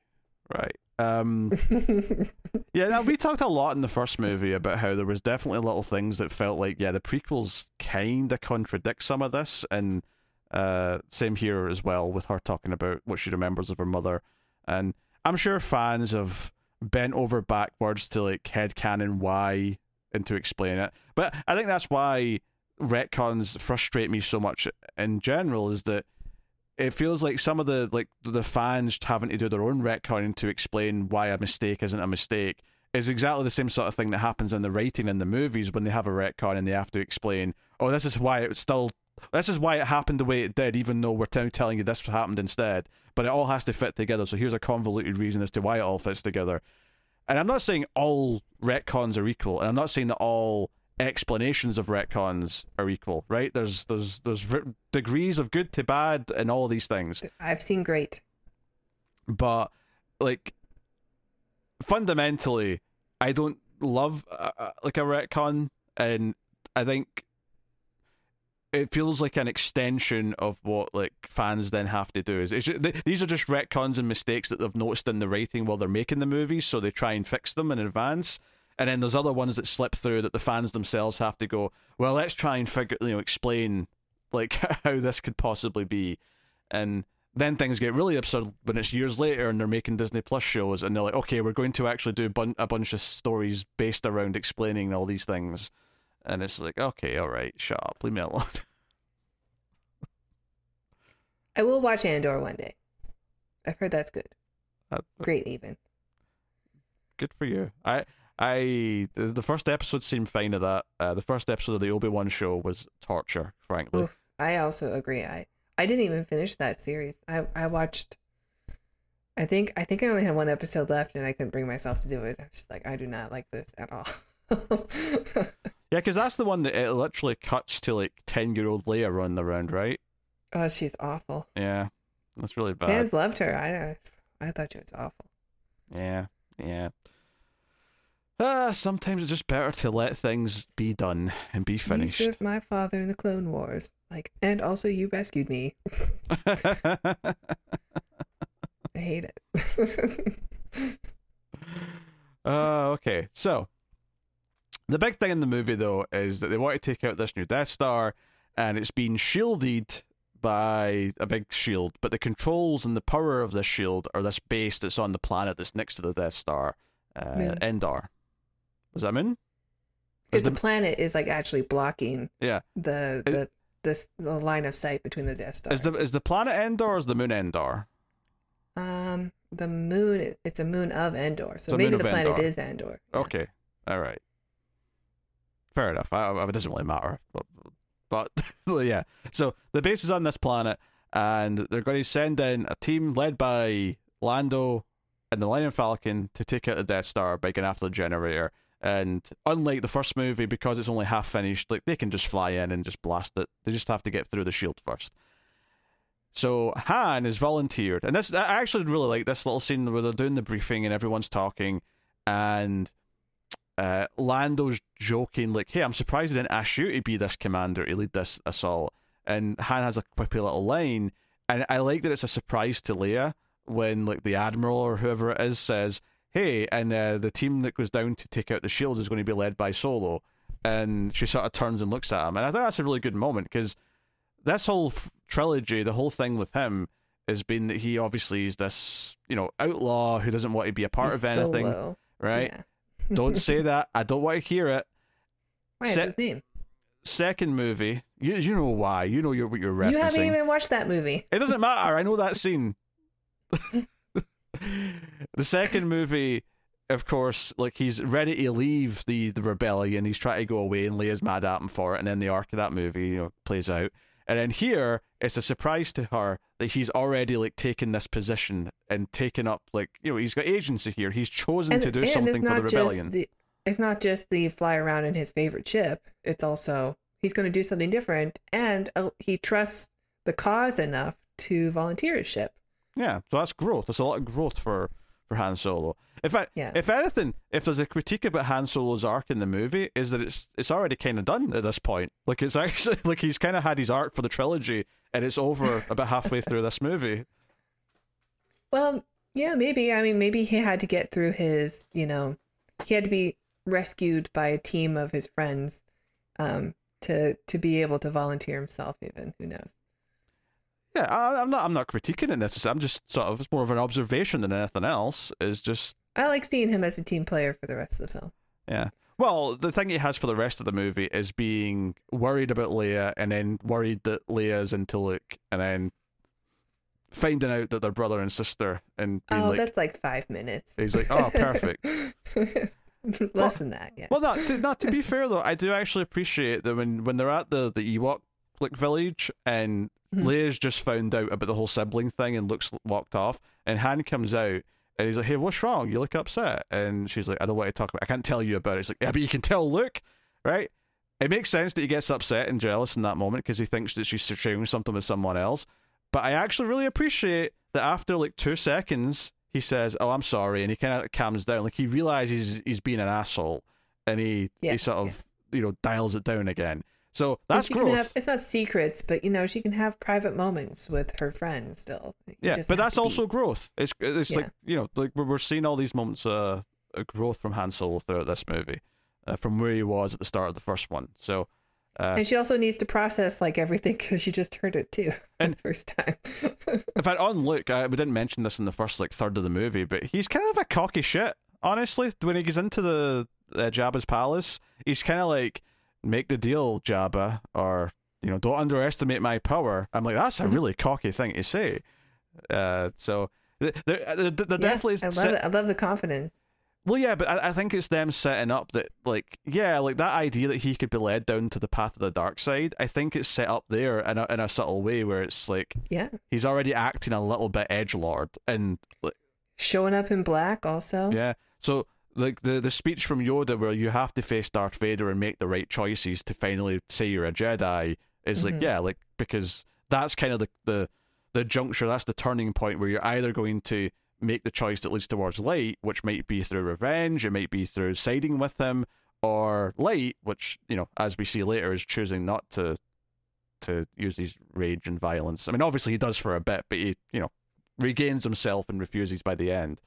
right. Yeah, now, we talked a lot in the first movie about how there was definitely little things that felt like, yeah, the prequels kind of contradict some of this, and same here as well with her talking about what she remembers of her mother. And I'm sure fans have bent over backwards to like headcanon why and to explain it, but I think that's why retcons frustrate me so much in general, is that it feels like some of the fans having to do their own retconning to explain why a mistake isn't a mistake is exactly the same sort of thing that happens in the writing in the movies when they have a retcon and they have to explain, oh, this is why it happened the way it did, even though we're telling you this happened instead, but it all has to fit together, so here's a convoluted reason as to why it all fits together. And I'm not saying all retcons are equal, and I'm not saying that all explanations of retcons are equal, right? There's degrees of good to bad and all these things. I've seen great, but like fundamentally, I don't love like a retcon, and I think it feels like an extension of what like fans then have to do. Is these are just retcons and mistakes that they've noticed in the writing while they're making the movies, so they try and fix them in advance. And then there's other ones that slip through that the fans themselves have to go, well, let's try and explain like how this could possibly be. And then things get really absurd when it's years later and they're making Disney Plus shows and they're like, okay, we're going to actually do a bunch of stories based around explaining all these things. And it's like, okay, all right, shut up, leave me alone. I will watch Andor one day. I've heard that's good. Great, even. Good for you. The first episode seemed fine of that. The first episode of the Obi-Wan show was torture, frankly. Oof, I also agree. I didn't even finish that series. I watched. I think I only had one episode left, and I couldn't bring myself to do it. I was just like, I do not like this at all. Yeah, because that's the one that it literally cuts to like 10-year-old Leia running around, right? Oh, she's awful. Yeah, that's really bad. Fans loved her. I thought she was awful. Yeah. Sometimes it's just better to let things be done and be finished. You served my father in the Clone Wars, and also you rescued me. I hate it. Okay. So the big thing in the movie, though, is that they want to take out this new Death Star, and it's being shielded by a big shield. But the controls and the power of this shield are this base that's on the planet that's next to the Death Star, Endor. Was that Moon? Because the planet is actually blocking the line of sight between the Death Star. Is the planet Endor or is the moon Endor? The moon, it's a moon of Endor, so maybe the planet Endor is Endor. Yeah. Okay, all right, fair enough. It doesn't really matter, but yeah. So the base is on this planet, and they're going to send in a team led by Lando and the Millennium Falcon to take out the Death Star by going after the generator. And unlike the first movie, because it's only half finished, they can just fly in and just blast it. They just have to get through the shield first. So Han is volunteered, and I actually really like this little scene where they're doing the briefing and everyone's talking, and Lando's joking like, "Hey, I'm surprised they didn't ask you to be this commander to lead this assault." And Han has a quippy little line, and I like that it's a surprise to Leia. when like the Admiral or whoever it is says, hey, and the team that goes down to take out the shields is going to be led by Solo, and she sort of turns and looks at him. And I think that's a really good moment, because this whole trilogy, the whole thing with him has been that he obviously is this, you know, outlaw who doesn't want to be a part of anything, Solo. Right? Yeah. Don't say that. I don't want to hear it. Why is his name? Second movie, you know why. You know what you're referencing. You haven't even watched that movie. It doesn't matter. I know that scene. The second movie, of course, like he's ready to leave the rebellion. He's trying to go away, and Leia's mad at him for it. And then the arc of that movie, you know, plays out. And then here, it's a surprise to her that he's already like taken this position and taken up, like, you know, he's got agency here. He's chosen to do something for the rebellion. It's not just the fly around in his favorite ship. It's also he's going to do something different, and he trusts the cause enough to volunteer his ship. Yeah, so that's growth. That's a lot of growth for Han Solo. In fact, if anything, if there's a critique about Han Solo's arc in the movie, is that it's already kind of done at this point. Like, it's actually like he's kind of had his arc for the trilogy, and it's over about halfway through this movie. Well, yeah, maybe. I mean, maybe he had to get through his, you know, he had to be rescued by a team of his friends to be able to volunteer himself, even. Who knows? Yeah, I'm not critiquing it necessarily. I'm just sort of, it's more of an observation than anything else. Is just I like seeing him as a team player for the rest of the film. Yeah. Well, the thing he has for the rest of the movie is being worried about Leia, and then worried that Leia's into Luke, and then finding out that they're brother and sister, and being that's like 5 minutes. He's like, oh, perfect. Less than that, yeah. Well, not to be fair though, I do actually appreciate that when they're at the Ewok like village, and Leia's just found out about the whole sibling thing, and Luke's walked off, and Han comes out, and he's like, hey, what's wrong? You look upset. And she's like, I don't want to talk about it. I can't tell you about it. It's like, yeah, but you can tell Luke, right? It makes sense that he gets upset and jealous in that moment, because he thinks that she's sharing something with someone else. But I actually really appreciate that after like 2 seconds, he says, oh, I'm sorry, and he kind of calms down. Like, he realizes he's being an asshole, and he sort of you know, dials it down again. So that's growth. It's not secrets, but, you know, she can have private moments with her friends still. But that's also growth. It's like, you know, like we're seeing all these moments of growth from Han Solo throughout this movie, from where he was at the start of the first one. So, and she also needs to process like everything, because she just heard it too the first time. In fact, on Luke, we didn't mention this in the first like third of the movie, but he's kind of a cocky shit, honestly. When he gets into the Jabba's palace, he's kind of like, make the deal, Jabba, or, you know, don't underestimate my power. I'm like, that's a really cocky thing to say. So they're definitely. I love the confidence. Well, yeah, but I think it's them setting up that, like, yeah, like that idea that he could be led down to the path of the dark side. I think it's set up there in a subtle way where it's like, yeah, he's already acting a little bit edgelord and like, showing up in black also. Yeah, so like the speech from Yoda where you have to face Darth Vader and make the right choices to finally say you're a Jedi is like, yeah, like, because that's kind of the juncture, that's the turning point where you're either going to make the choice that leads towards light, which might be through revenge, it might be through siding with him, or light, which, you know, as we see later, is choosing not to use his rage and violence. I mean, obviously he does for a bit, but he, you know, regains himself and refuses by the end,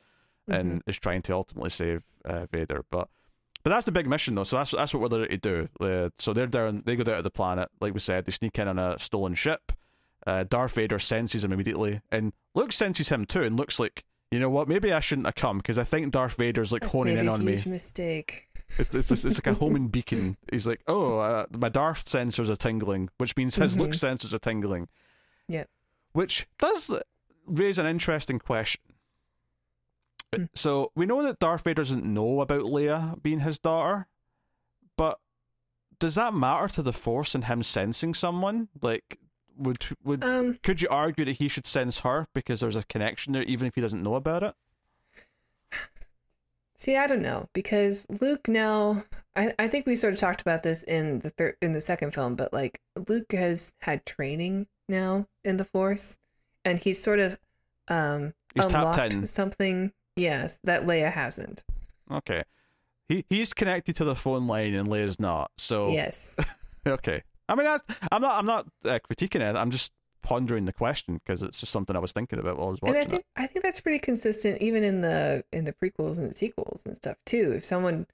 and is trying to ultimately save Vader. But that's the big mission though, so that's what we're there to do. So they go down to the planet, like we said, they sneak in on a stolen ship. Darth Vader senses him immediately, and Luke senses him too, and Luke's like, you know what? Maybe I shouldn't have come, because I think Darth Vader's like honing in on me. Huge mistake. It's like a homing beacon. He's like, oh, my Darth sensors are tingling, which means his Luke sensors are tingling. Yeah. Which does raise an interesting question. So we know that Darth Vader doesn't know about Leia being his daughter, but does that matter to the Force and him sensing someone? Like, could you argue that he should sense her because there's a connection there, even if he doesn't know about it? See, I don't know, because Luke now, I think we sort of talked about this in the second film, but like Luke has had training now in the Force, and he's sort of he's unlocked something, yes, that Leia hasn't. Okay, he's connected to the phone line and Leia's not. So yes, okay. I mean, I'm not critiquing it. I'm just pondering the question because it's just something I was thinking about while I was watching. And I think that's pretty consistent even in the prequels and the sequels and stuff too. If someone,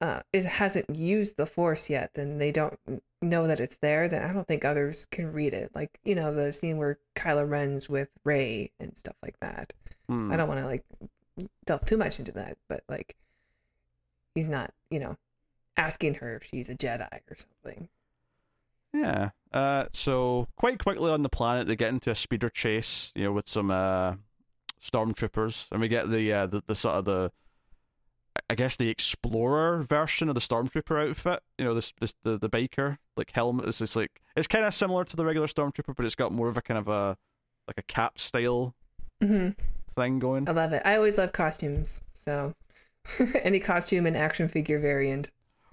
hasn't used the Force yet, then they don't know that it's there. Then I don't think others can read it. Like the scene where Kylo Ren's with Rey and stuff like that. Mm. I don't want to delve too much into that, but he's not asking her if she's a Jedi or something. Yeah. So quite quickly on the planet, they get into a speeder chase, with some stormtroopers, and we get the I guess the explorer version of the stormtrooper outfit. The biker helmet is just it's kind of similar to the regular stormtrooper, but it's got more of a kind of a a cap style thing going. I love it. I always love costumes, so any costume and action figure variant.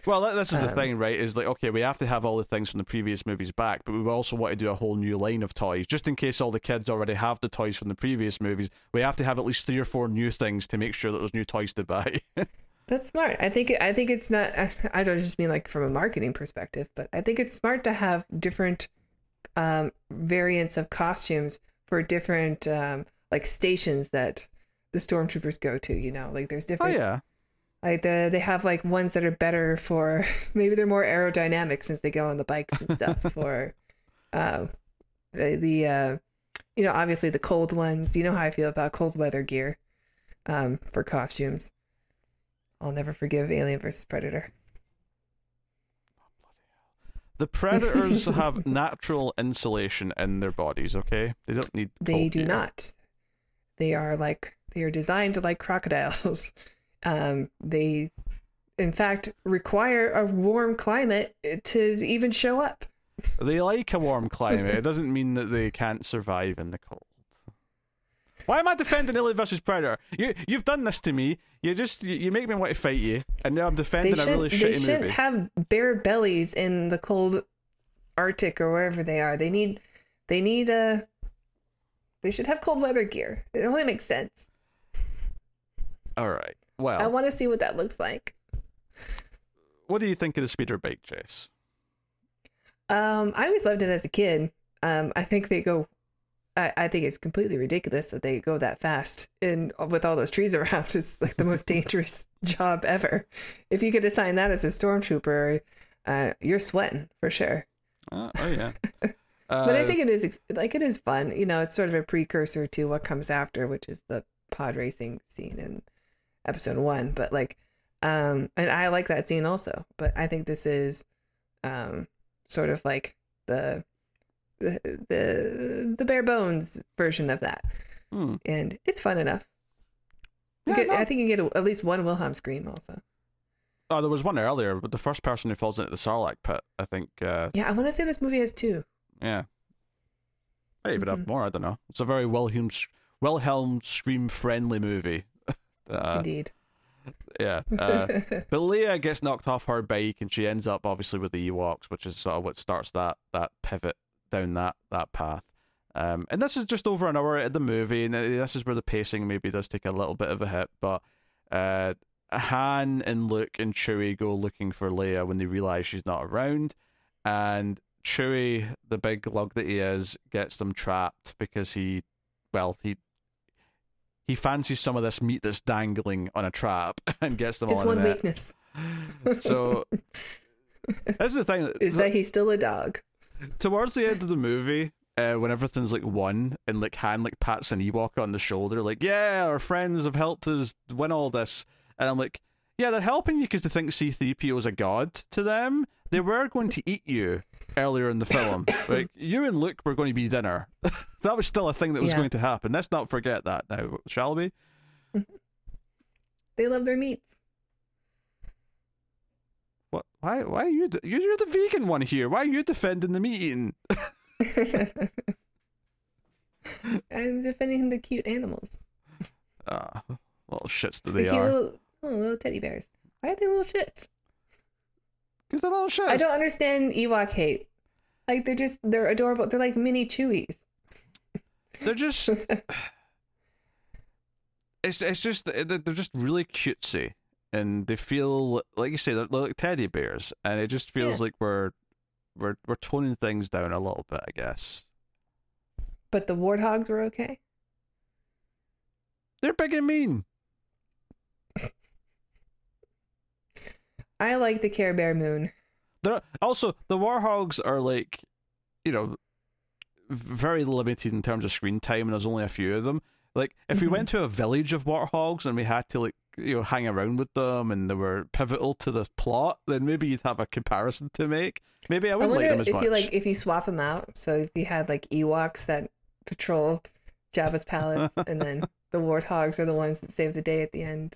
Well, this is the thing, right? Is we have to have all the things from the previous movies back, but we also want to do a whole new line of toys. Just in case all the kids already have the toys from the previous movies, we have to have at least 3 or 4 new things to make sure that there's new toys to buy. That's smart. I think it's not... I don't just mean from a marketing perspective, but I think it's smart to have different variants of costumes for different stations that the stormtroopers go to, there's different... Oh, yeah. They have ones that are better for maybe they're more aerodynamic since they go on the bikes and stuff. Or obviously the cold ones. You know how I feel about cold weather gear for costumes. I'll never forgive Alien vs. Predator. The Predators have natural insulation in their bodies. Okay, they don't need. They do not. They are designed like crocodiles. They, in fact, require a warm climate to even show up. They like a warm climate. It doesn't mean that they can't survive in the cold. Why am I defending Alien vs. Predator? You've done this to me. You make me want to fight you, and now I'm defending a really shitty movie. They shouldn't have bare bellies in the cold Arctic or wherever they are. They should have cold weather gear. It only makes sense. All right. Well, I want to see what that looks like. What do you think of the speeder bike chase? I always loved it as a kid. I think they go... I think it's completely ridiculous that they go that fast. And with all those trees around, it's the most dangerous job ever. If you could assign that as a stormtrooper, you're sweating for sure. Oh, yeah. But I think it is it is fun. It's sort of a precursor to what comes after, which is the pod racing scene and episode 1, but and I like that scene also, but I think this is sort of the bare bones version of that. And it's fun enough. I think you get at least one Wilhelm scream also. There was one earlier, but the first person who falls into the Sarlacc pit, I think. I want to say this movie has 2. Yeah, I even have more. I don't know. It's a very Wilhelm scream friendly movie. Indeed. Yeah. But Leia gets knocked off her bike and she ends up obviously with the Ewoks, which is sort of what starts that pivot down that path. And this is just over an hour at the movie, and this is where the pacing maybe does take a little bit of a hit, but Han and Luke and Chewie go looking for Leia when they realise she's not around, and Chewie, the big lug that he is, gets them trapped because he fancies some of this meat that's dangling on a trap and gets them all in the net. His one weakness. So, that's the thing. Is that he's still a dog. Towards the end of the movie, when everything's won, and Han pats an Ewok on the shoulder, yeah, our friends have helped us win all this. And I'm yeah, they're helping you because they think C-3PO is a god to them. They were going to eat you earlier in the film. You and Luke were going to be dinner. That was still a thing that was going to happen. Let's not forget that now, shall we? They love their meats. What? Why are you... You're the vegan one here. Why are you defending the meat eating? I'm defending the cute animals. Little shits that they are. Little teddy bears. Why are they little shits? Because they're little shits. I don't understand Ewok hate. They're adorable. They're like mini Chewies. They're just... it's just... They're just really cutesy. And they feel... Like you say, they're like teddy bears. And it just feels like we're we're toning things down a little bit, I guess. But the warthogs were okay? They're big and mean. I like the Care Bear Moon. They're, also, the warthogs are like, you know, very limited in terms of screen time, and there's only a few of them. Like, if we went to a village of warthogs and we had to, like, you know, hang around with them and they were pivotal to the plot, then maybe you'd have a comparison to make. Maybe I wouldn't like them as much. If you swap them out, so if you had, like, Ewoks that patrol Jabba's palace, and then the warthogs are the ones that save the day at the end.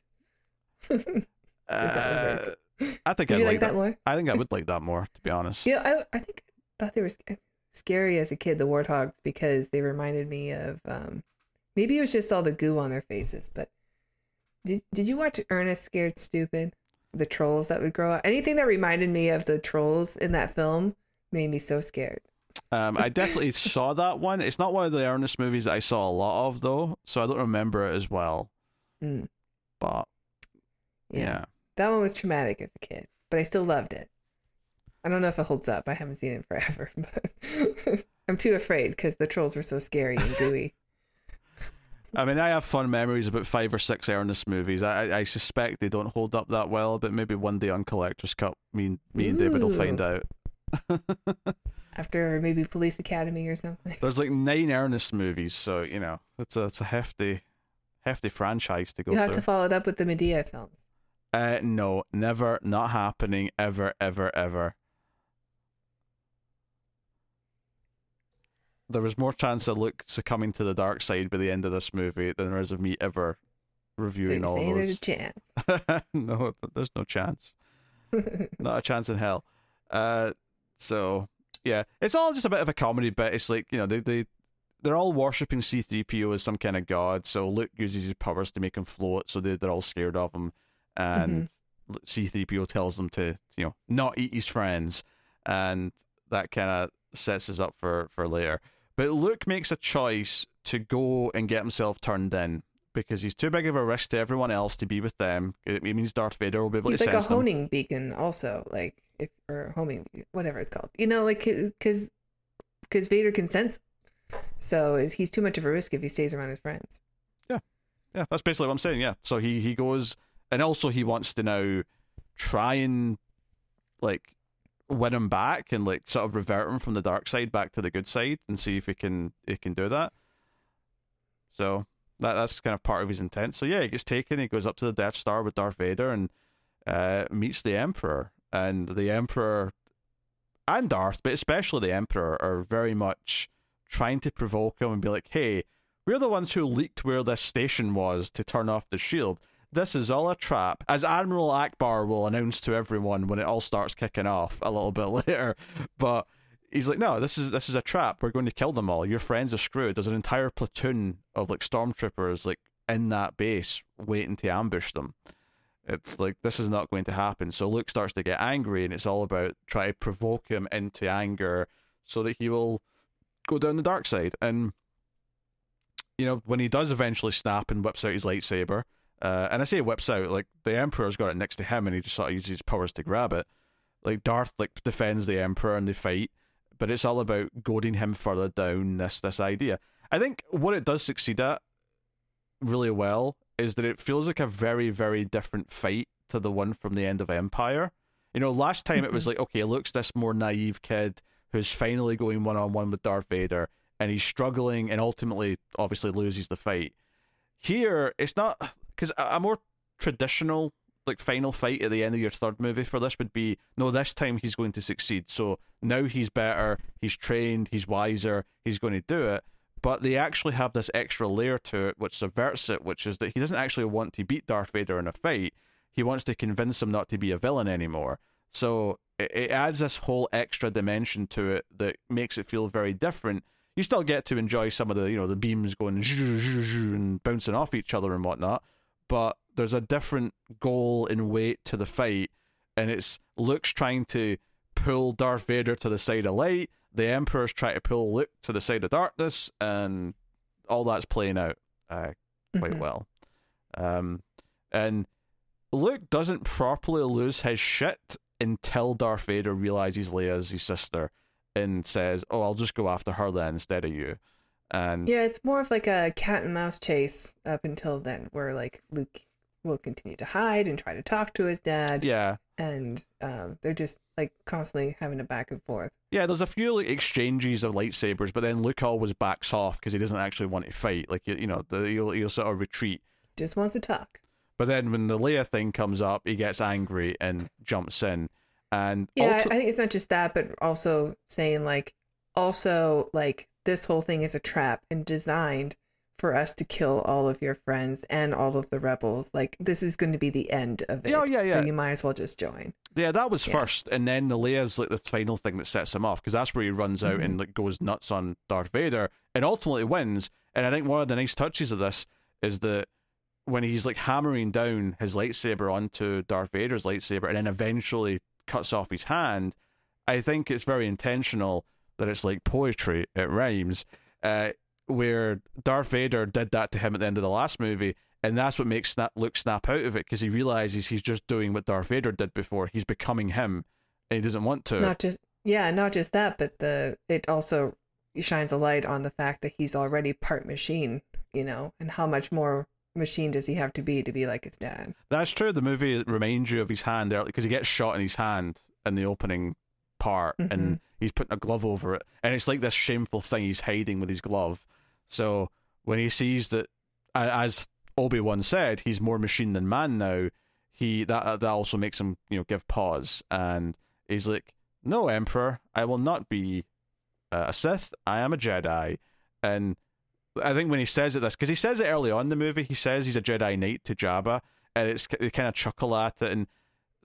I think I'd like that more. I think I would like that more, to be honest. Yeah, I think I thought they were scary as a kid, the warthogs, because they reminded me of... maybe it was just all the goo on their faces, but did you watch Ernest Scared Stupid? The trolls that would grow up? Anything that reminded me of the trolls in that film made me so scared. I definitely saw that one. It's not one of the Ernest movies that I saw a lot of, though, so I don't remember it as well. But, yeah. That one was traumatic as a kid, but I still loved it. I don't know if it holds up. I haven't seen it forever, but I'm too afraid because the trolls were so scary and gooey. I mean, I have fond memories about 5 or 6 Ernest movies. I suspect they don't hold up that well, but maybe one day on Collector's Cup, me and David will find out. After maybe Police Academy or something. There's like 9 Ernest movies, so, you know, it's a hefty franchise to go through. You'll have to follow it up with the Medea films. No, never, not happening, ever, ever, ever. There was more chance of Luke succumbing to the dark side by the end of this movie than there is of me ever reviewing all those. So you're saying there's a chance? No, there's no chance. Not a chance in hell. So, yeah. It's all just a bit of a comedy bit. It's like, you know, they're all worshipping C-3PO as some kind of god, so Luke uses his powers to make him float, so they're all scared of him. And C-3PO tells them to, you know, not eat his friends. And that kind of sets us up for later. But Luke makes a choice to go and get himself turned in because he's too big of a risk to everyone else to be with them. It means Darth Vader will be able to sense them. He's like a honing beacon also, like, or homing, whatever it's called. You know, like, because Vader can sense him. So he's too much of a risk if he stays around his friends. Yeah. Yeah, that's basically what I'm saying, yeah. So he goes, and also he wants to now try and, like, win him back and like sort of revert him from the dark side back to the good side and see if he can do that. So that's kind of part of his intent. So yeah, he gets taken, he goes up to the Death Star with Darth Vader and meets the Emperor. And the Emperor and Darth, but especially the Emperor, are very much trying to provoke him and be like, hey, we're the ones who leaked where this station was to turn off the shield. This is all a trap, as Admiral Akbar will announce to everyone when it all starts kicking off a little bit later. But he's like, no, this is a trap. We're going to kill them all. Your friends are screwed. There's an entire platoon of like stormtroopers like in that base waiting to ambush them. It's like, this is not going to happen. So Luke starts to get angry, and it's all about trying to provoke him into anger so that he will go down the dark side. And you know, when he does eventually snap and whips out his lightsaber. And I say whips out, like, the Emperor's got it next to him and he just sort of uses his powers to grab it. Like, Darth, like, defends the Emperor and they fight, but it's all about goading him further down this idea. I think what it does succeed at really well is that it feels like a very, very different fight to the one from the end of Empire. You know, last time it was like, okay, Luke's this more naive kid who's finally going one-on-one with Darth Vader, and he's struggling and ultimately, obviously, loses the fight. Here, it's not... Because a more traditional, like, final fight at the end of your third movie for this would be, no, this time he's going to succeed. So now he's better, he's trained, he's wiser, he's going to do it. But they actually have this extra layer to it which subverts it, which is that he doesn't actually want to beat Darth Vader in a fight. He wants to convince him not to be a villain anymore. So it adds this whole extra dimension to it that makes it feel very different. You still get to enjoy some of the, you know, the beams going and bouncing off each other and whatnot. But there's a different goal and weight to the fight, and it's Luke's trying to pull Darth Vader to the side of light, the Emperor's trying to pull Luke to the side of darkness, and all that's playing out quite well. And Luke doesn't properly lose his shit until Darth Vader realizes Leia's his sister and says, oh, I'll just go after her then instead of you. And yeah, it's more of like a cat and mouse chase up until then, where like Luke will continue to hide and try to talk to his dad. Yeah. And they're just like constantly having a back and forth. Yeah, there's a few like exchanges of lightsabers, but then Luke always backs off because he doesn't actually want to fight. Like, you know, he'll sort of retreat. Just wants to talk. But then when the Leia thing comes up, he gets angry and jumps in. And yeah, I think it's not just that, but also saying like, this whole thing is a trap and designed for us to kill all of your friends and all of the rebels. Like, this is going to be the end of it. Oh, yeah, yeah. So you might as well just join. Yeah, that was first. And then the Leia's like the final thing that sets him off, because that's where he runs out and like goes nuts on Darth Vader and ultimately wins. And I think one of the nice touches of this is that when he's like hammering down his lightsaber onto Darth Vader's lightsaber and then eventually cuts off his hand, I think it's very intentional that it's like poetry, it rhymes, where Darth Vader did that to him at the end of the last movie, and that's what makes Luke snap out of it, because he realizes he's just doing what Darth Vader did before. He's becoming him, and he doesn't want to. Not just that, but it also shines a light on the fact that he's already part machine, you know, and how much more machine does he have to be like his dad? That's true. The movie reminds you of his hand there, because he gets shot in his hand in the opening part, and he's putting a glove over it, and it's like this shameful thing he's hiding with his glove. So when he sees that, as Obi-Wan said, he's more machine than man now, that also makes him, you know, give pause, and he's like, no, Emperor, I will not be a Sith, I am a Jedi. And I think when he says it, this, because he says it early on in the movie, he says he's a Jedi Knight to Jabba, and they kind of chuckle at it. And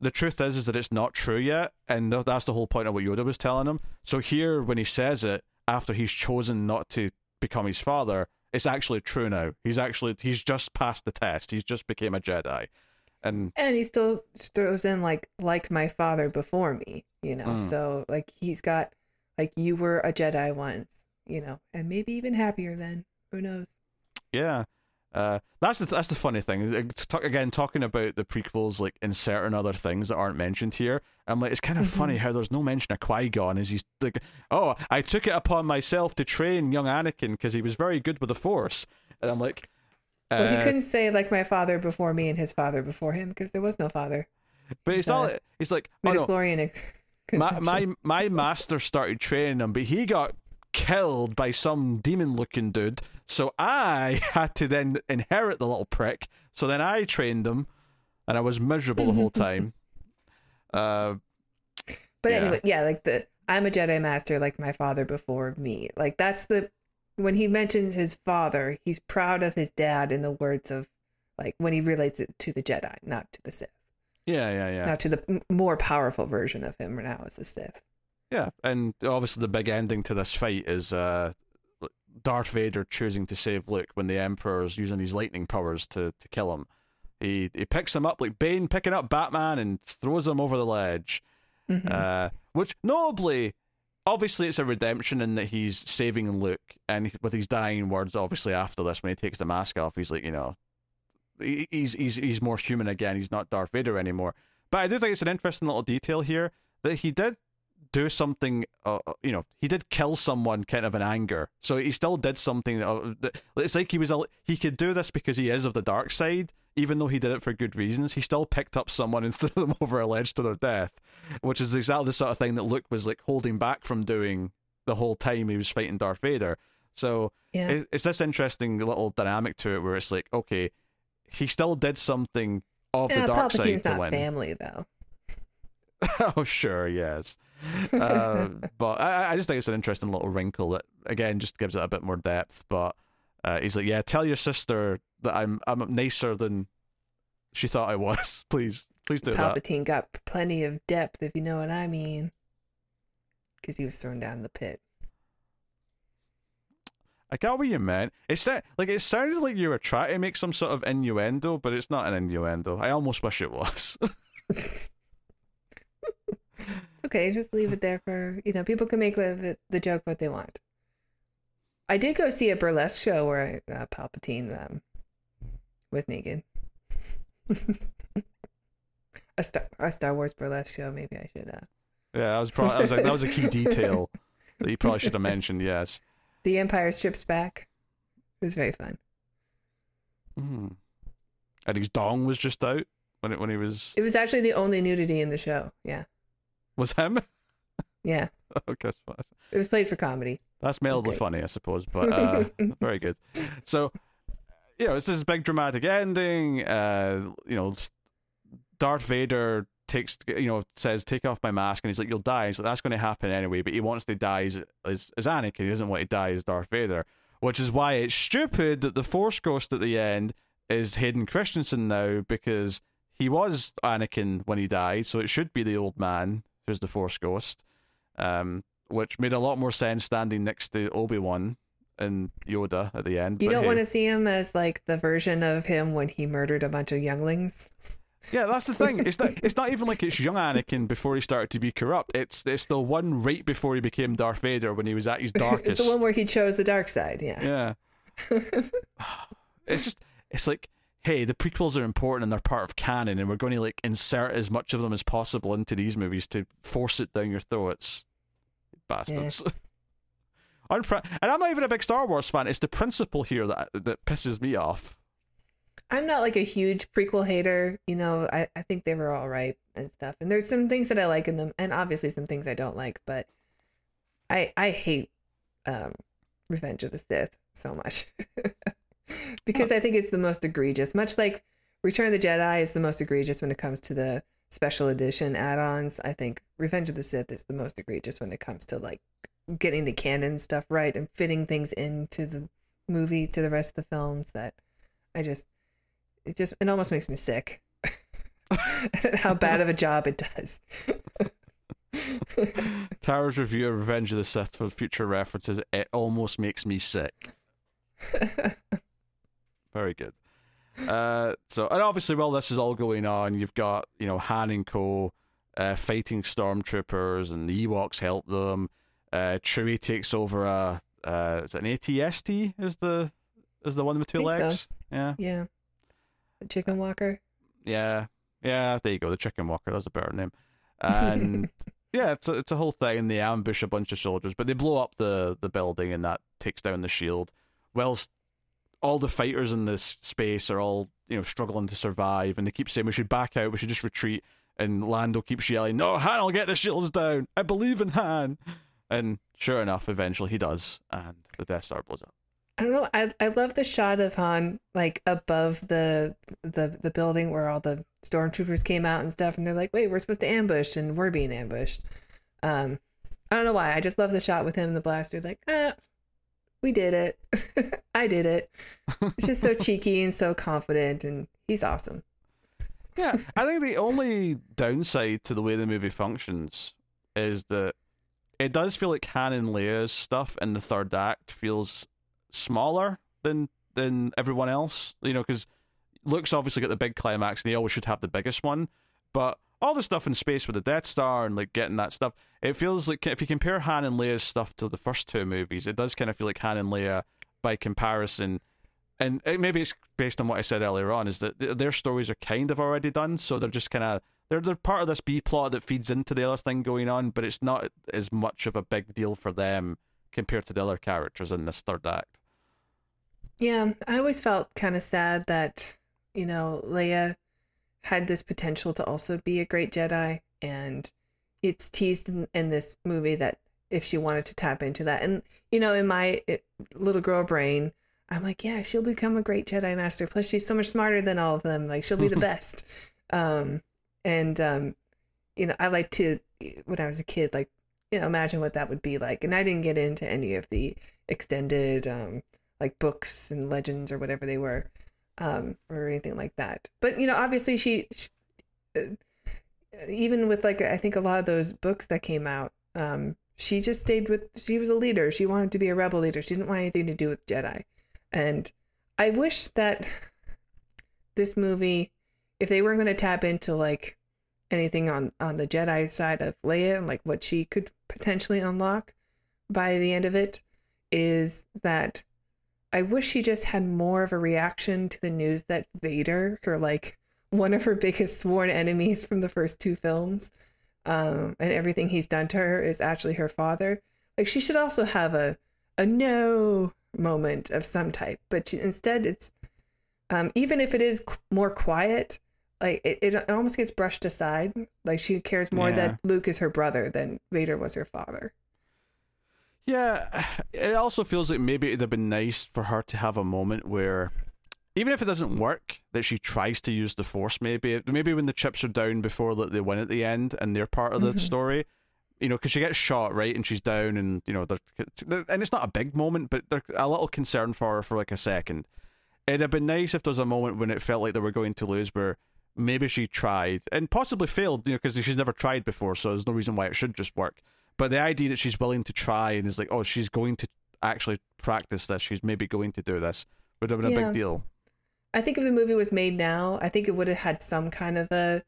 the truth is that it's not true yet, and that's the whole point of what Yoda was telling him. So here, when he says it, after he's chosen not to become his father, it's actually true now. He's just passed the test. He's just became a Jedi. And he still throws in, like my father before me, you know? So, like, he's got, like, you were a Jedi once, you know? And maybe even happier then. Who knows? Yeah. That's the funny thing. Again, talking about the prequels, like inserting other things that aren't mentioned here. I'm like, it's kind of funny how there's no mention of Qui-Gon. Is he's like, oh, I took it upon myself to train young Anakin because he was very good with the Force. And I'm like, well, he couldn't say like my father before me and his father before him because there was no father. But it's not. It's like, oh, no, my master started training him, but he got killed by some demon-looking dude. So I had to then inherit the little prick. So then I trained him, and I was miserable the whole time. Anyway, yeah, like I'm a Jedi Master, like my father before me. Like that's when he mentions his father, he's proud of his dad in the words of, like, when he relates it to the Jedi, not to the Sith. Yeah. Not to the more powerful version of him now as the Sith. Yeah, and obviously the big ending to this fight is Darth Vader choosing to save Luke when the Emperor's using his lightning powers to kill him. He picks him up like Bane picking up Batman and throws him over the ledge. Which notably, obviously it's a redemption in that he's saving Luke, and with his dying words, obviously after this, when he takes the mask off, he's like, you know, he's more human again. He's not Darth Vader anymore. But I do think it's an interesting little detail here that he did do something, you know, he did kill someone kind of in anger, so he still did something. It's like he could do this because he is of the dark side, even though he did it for good reasons. He still picked up someone and threw them over a ledge to their death, which is exactly the sort of thing that Luke was like holding back from doing the whole time he was fighting Darth Vader. So it's this interesting little dynamic to it where it's like, okay, he still did something of the dark Palpatine's side to win. Family though. Oh sure, yes. But I just think it's an interesting little wrinkle that again just gives it a bit more depth. But he's like, yeah, tell your sister that I'm nicer than she thought I was. Please do that. Palpatine got plenty of depth, if you know what I mean, because he was thrown down the pit. I got what you meant. It sounded like you were trying to make some sort of innuendo, but it's not an innuendo. I almost wish it was. Okay, just leave it there for, you know, people can make with it, the joke what they want. I did go see a burlesque show where Palpatine was naked. a Star Wars burlesque show. Maybe I should have. Yeah, I was like, that was a key detail that you probably should have mentioned. Yes. The Empire Strips Back. It was very fun. Mm. And his dong was just out when he was. It was actually the only nudity in the show. Yeah. Was him? Yeah. Okay. It was played for comedy. That's mildly funny, I suppose, but very good. So, you know, it's this big dramatic ending. You know, Darth Vader takes, you know, says, "Take off my mask," and he's like, "You'll die." He's like, "That's going to happen anyway," but he wants to die as Anakin. He doesn't want to die as Darth Vader, which is why it's stupid that the Force Ghost at the end is Hayden Christensen now, because he was Anakin when he died, so it should be the old man who's the Force Ghost. Which made a lot more sense standing next to Obi-Wan and Yoda at the end. You don't want to see him as like the version of him when he murdered a bunch of younglings. Yeah, that's the thing. It's not even like it's young Anakin before he started to be corrupt. It's the one right before he became Darth Vader when he was at his darkest. It's the one where he chose the dark side. Yeah. It's like, hey, the prequels are important and they're part of canon, and we're going to like insert as much of them as possible into these movies to force it down your throats. Bastards. Yeah. And I'm not even a big Star Wars fan. It's the principle here that pisses me off. I'm not like a huge prequel hater. You know, I think they were all right and stuff. And there's some things that I like in them, and obviously some things I don't like. But I hate Revenge of the Sith so much because I think it's the most egregious. Much like Return of the Jedi is the most egregious when it comes to the special edition add-ons, I think Revenge of the Sith is the most egregious when it comes to like getting the canon stuff right and fitting things into the movie to the rest of the films. That it almost makes me sick how bad of a job it does. Tara's review of Revenge of the Sith for future references: it almost makes me sick. Very good. And obviously while this is all going on, you've got, you know, Han and co fighting stormtroopers, and the Ewoks help them. Chewie takes over is it an AT-ST is the one with two legs? So. Yeah. The chicken walker. Yeah, there you go, the chicken walker, that's a better name. And yeah, it's a whole thing, and they ambush a bunch of soldiers, but they blow up the building, and that takes down the shield, whilst all the fighters in this space are all, you know, struggling to survive, and they keep saying we should back out, we should just retreat, and Lando keeps yelling, "No, Han will get the shields down, I believe in Han," and sure enough eventually he does, and the Death Star blows up. I don't know, I love the shot of Han like above the building where all the stormtroopers came out and stuff, and they're like, wait, we're supposed to ambush, and we're being ambushed. I don't know why, I just love the shot with him and the blaster like, we did it. I did it. It's just so cheeky and so confident, and he's awesome. Yeah, I think the only downside to the way the movie functions is that it does feel like Han and Leia's stuff in the third act feels smaller than everyone else. You know, because Luke's obviously got the big climax, and he always should have the biggest one, but all the stuff in space with the Death Star and like getting that stuff, it feels like if you compare Han and Leia's stuff to the first two movies, it does kind of feel like Han and Leia by comparison. And maybe it's based on what I said earlier on, is that their stories are kind of already done, so they're just kind of they're part of this B plot that feeds into the other thing going on, but it's not as much of a big deal for them compared to the other characters in this third act. Yeah, I always felt kind of sad that, you know, Leia had this potential to also be a great Jedi, and it's teased in this movie that if she wanted to tap into that, and you know, in my little girl brain, I'm like, yeah, she'll become a great Jedi Master, plus she's so much smarter than all of them, like she'll be the best. You know, I like to, when I was a kid, like, you know, imagine what that would be like, and I didn't get into any of the extended like books and legends or whatever they were, or anything like that. But, you know, obviously she even with like, I think a lot of those books that came out, she just she was a leader. She wanted to be a rebel leader. She didn't want anything to do with Jedi. And I wish that this movie, if they weren't going to tap into like anything on the Jedi side of Leia and like what she could potentially unlock by the end of it, is that I wish she just had more of a reaction to the news that Vader, her like one of her biggest sworn enemies from the first two films, and everything he's done to her is actually her father. Like, she should also have a no moment of some type, but she, instead it's, even if it is more quiet, like it almost gets brushed aside. Like, she cares more that Luke is her brother than Vader was her father. Yeah, it also feels like maybe it'd have been nice for her to have a moment where, even if it doesn't work, that she tries to use the Force. Maybe when the chips are down before they win at the end and they're part of the story, you know, because she gets shot, right, and she's down, and you know, and it's not a big moment, but they're a little concerned for her for like a second. It'd have been nice if there was a moment when it felt like they were going to lose, where maybe she tried and possibly failed, you know, because she's never tried before, so there's no reason why it should just work. But the idea that she's willing to try and is like, oh, she's going to actually practice this, she's maybe going to do this, would have been a big deal. I think if the movie was made now, I think it would have had some kind of a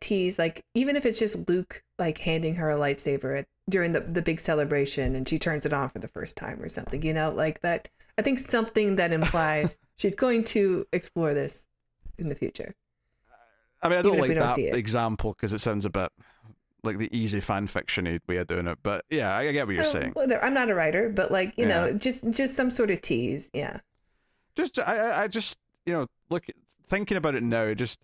tease, like even if it's just Luke like handing her a lightsaber during the big celebration and she turns it on for the first time or something, you know, like that. I think something that implies she's going to explore this in the future. I mean, I don't like that example because it sounds a bit like the easy fan fiction-y way of doing it, but yeah, I get what you're saying. Whatever. I'm not a writer, but like, you know, just some sort of tease, I just. You know, look, thinking about it now, just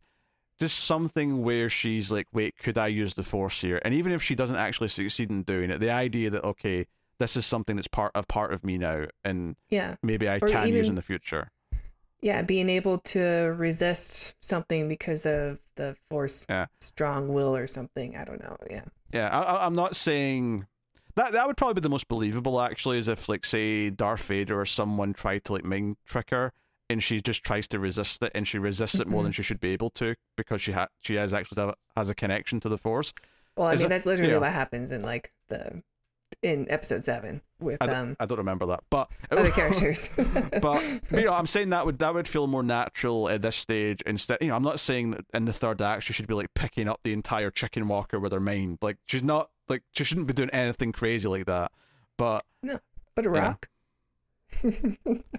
something where she's like, wait, could I use the Force here? And even if she doesn't actually succeed in doing it, the idea that, okay, this is something that's part of me now, and maybe I can use in the future. Yeah, being able to resist something because of the Force strong will or something. I don't know. I'm not saying that would probably be the most believable, actually, is if, like, say, Darth Vader or someone tried to, like, mind trick her, and she just tries to resist it, and she resists it more than she should be able to, because she has a connection to the Force. Well, I mean, that's literally what happens in like in episode 7 with I don't remember that, but other characters. But you know, I'm saying that would feel more natural at this stage. Instead, you know, I'm not saying that in the third act she should be like picking up the entire chicken walker with her mind. Like, she's not, like, she shouldn't be doing anything crazy like that. But no, but a rock. Know.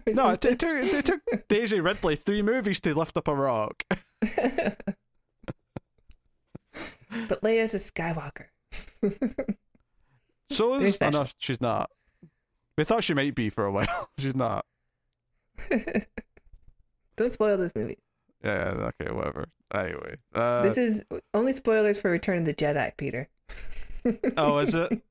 No, it took Daisy Ridley 3 movies to lift up a rock. But Leia's a Skywalker. So is no, she's not. We thought she might be for a while. She's not. Don't spoil this movie. Yeah, okay, whatever. Anyway, this is only spoilers for Return of the Jedi, Peter. Oh, is it?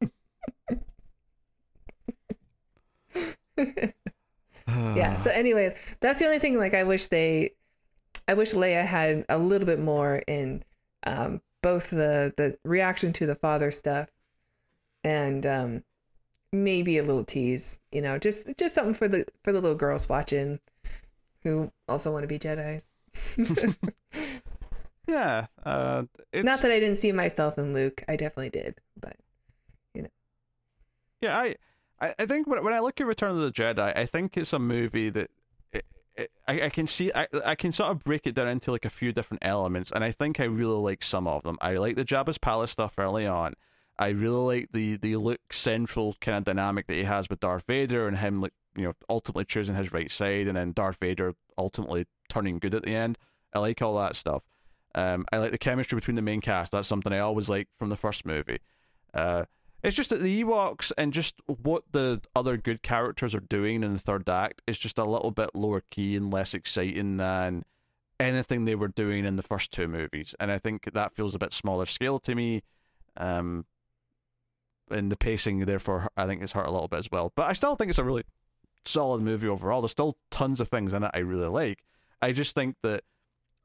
Yeah, so anyway, that's the only thing, like, I wish Leia had a little bit more in both the reaction to the father stuff and maybe a little tease, you know, just something for the little girls watching who also want to be Jedis. Yeah, not that I didn't see myself in Luke, I definitely did, but you know. Yeah, I think when I look at Return of the Jedi, I think it's a movie that I can see. I can sort of break it down into like a few different elements, and I think I really like some of them. I like the Jabba's Palace stuff early on. I really like the Luke central kind of dynamic that he has with Darth Vader, and him, like, you know, ultimately choosing his right side, and then Darth Vader ultimately turning good at the end. I like all that stuff. I like the chemistry between the main cast. That's something I always liked from the first movie. It's just that the Ewoks and just what the other good characters are doing in the third act is just a little bit lower key and less exciting than anything they were doing in the first 2 movies. And I think that feels a bit smaller scale to me. And the pacing, therefore, I think it's hurt a little bit as well. But I still think it's a really solid movie overall. There's still tons of things in it I really like. I just think that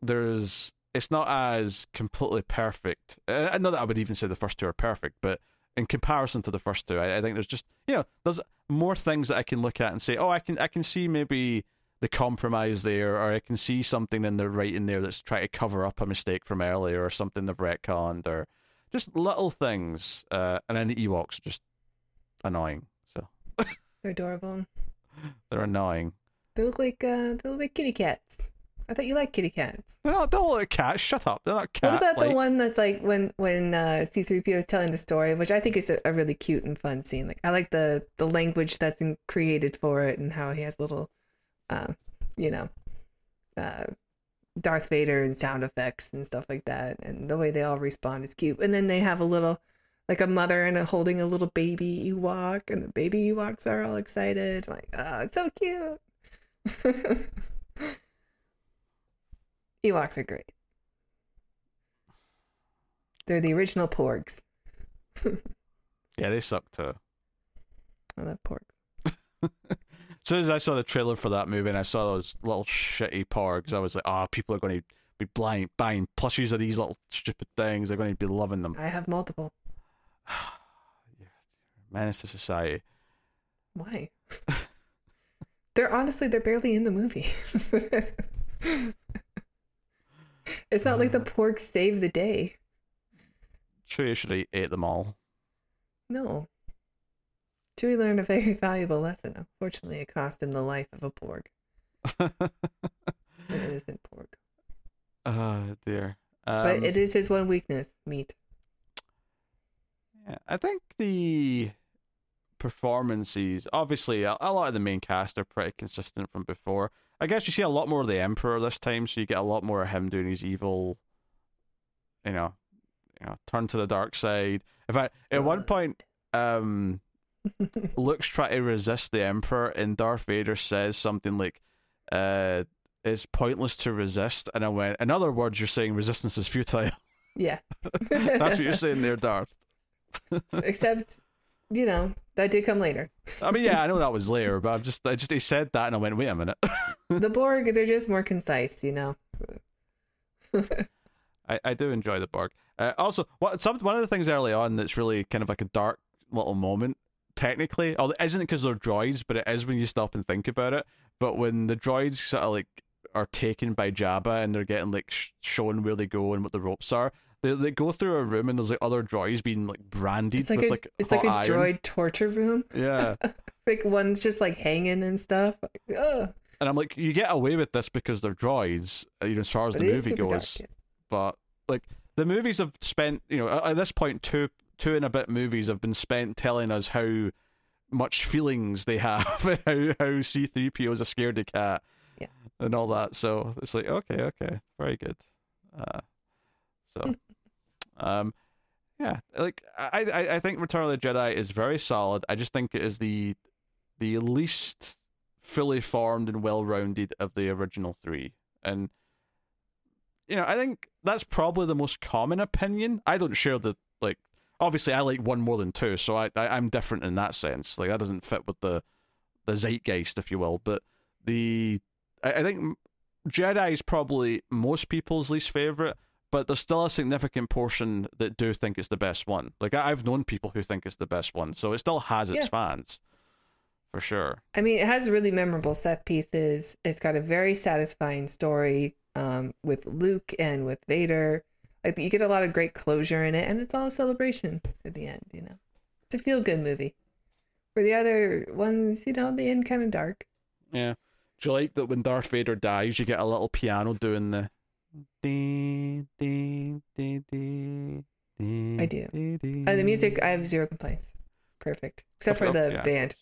it's not as completely perfect. Not that I would even say the first 2 are perfect, but in comparison to the first 2, I think there's just, you know, there's more things that I can look at and say, oh, I can see maybe the compromise there, or I can see something in the writing there that's trying to cover up a mistake from earlier, or something they've retconned, or just little things. And then the Ewoks are just annoying. So they're adorable. They're annoying. They look like kitty cats. I thought you liked kitty cats. They're not all like cats. Shut up. They're not cats. What about the one that's like when C-3PO is telling the story, which I think is a really cute and fun scene. Like, I like the language that's created for it, and how he has little, Darth Vader and sound effects and stuff like that, and the way they all respond is cute. And then they have a little, like a mother and holding a little baby Ewok, and the baby Ewoks are all excited, like, oh, it's so cute. Ewoks are great. They're the original porgs. Yeah, they suck too. I love porgs. As soon as I saw the trailer for that movie and I saw those little shitty porgs, I was like, oh, people are going to be buying plushies of these little stupid things. They're going to be loving them. I have multiple. Menace to society. Why? They're barely in the movie. It's not like the porgs saved the day. Chewie should have ate them all. No. Chewie learned a very valuable lesson. Unfortunately, it cost him the life of a porg. An innocent porg. Oh, dear. But it is his one weakness, meat. Yeah, I think the performances, obviously, a lot of the main cast are pretty consistent from before. I guess you see a lot more of the Emperor this time, so you get a lot more of him doing his evil, turn to the dark side. In fact, at one point, Luke's trying to resist the Emperor, and Darth Vader says something like, it's pointless to resist. And I went, in other words, you're saying resistance is futile. Yeah. That's what you're saying there, Darth. Except, that did come later. I mean, yeah, I know that was later, but he said that and I went, wait a minute. The Borg, they're just more concise, I do enjoy the Borg. Also, one of the things early on that's really kind of like a dark little moment, technically, although it isn't because they're droids, but it is when you stop and think about it. But when the droids sort of like are taken by Jabba and they're getting like shown where they go and what the ropes are, they go through a room and there's like other droids being like branded. It's like a droid torture room. Yeah. Like one's just like hanging and stuff. Like, ugh. And I'm like, you get away with this because they're droids, as far as the movie goes. Dark, yeah. But like the movies have spent, at this point, two and a bit movies have been spent telling us how much feelings they have and how C-3PO is a scaredy cat and all that. So it's like, okay, very good. I think Return of the Jedi is very solid. I just think it is the least fully formed and well-rounded of the original three. And, I think that's probably the most common opinion. I don't share the, like, obviously I like one more than two, so I'm different in that sense. Like, that doesn't fit with the zeitgeist, if you will. But I think Jedi is probably most people's least favorite, but there's still a significant portion that do think it's the best one. Like, I've known people who think it's the best one, so it still has its fans, for sure. I mean, it has really memorable set pieces. It's got a very satisfying story with Luke and with Vader. Like, you get a lot of great closure in it, and it's all a celebration at the end, It's a feel-good movie. For the other ones, they end kind of dark. Yeah. Do you like that when Darth Vader dies, you get a little piano doing the... I do. The music, I have zero complaints. Perfect. Except for the band.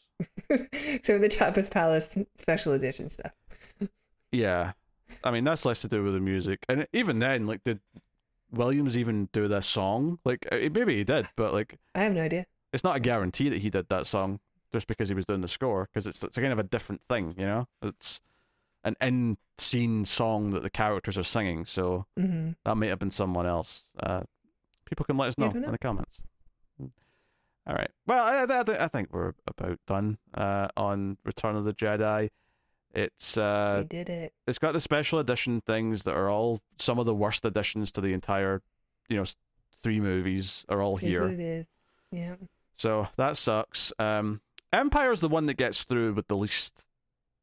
Except for the Jabba's Palace special edition stuff. Yeah. I mean, that's less to do with the music. And even then, like, did Williams even do this song? Like, maybe he did, but like... I have no idea. It's not a guarantee that he did that song just because he was doing the score, because it's kind of a different thing, It's... an in-scene song that the characters are singing, so that may have been someone else. People can let us know in the comments. All right. Well, I think we're about done on Return of the Jedi. It's we did it. It's got the special edition things that are all some of the worst additions to the entire, three movies are all here. That's what it is. Yeah. So that sucks. Empire's the one that gets through with the least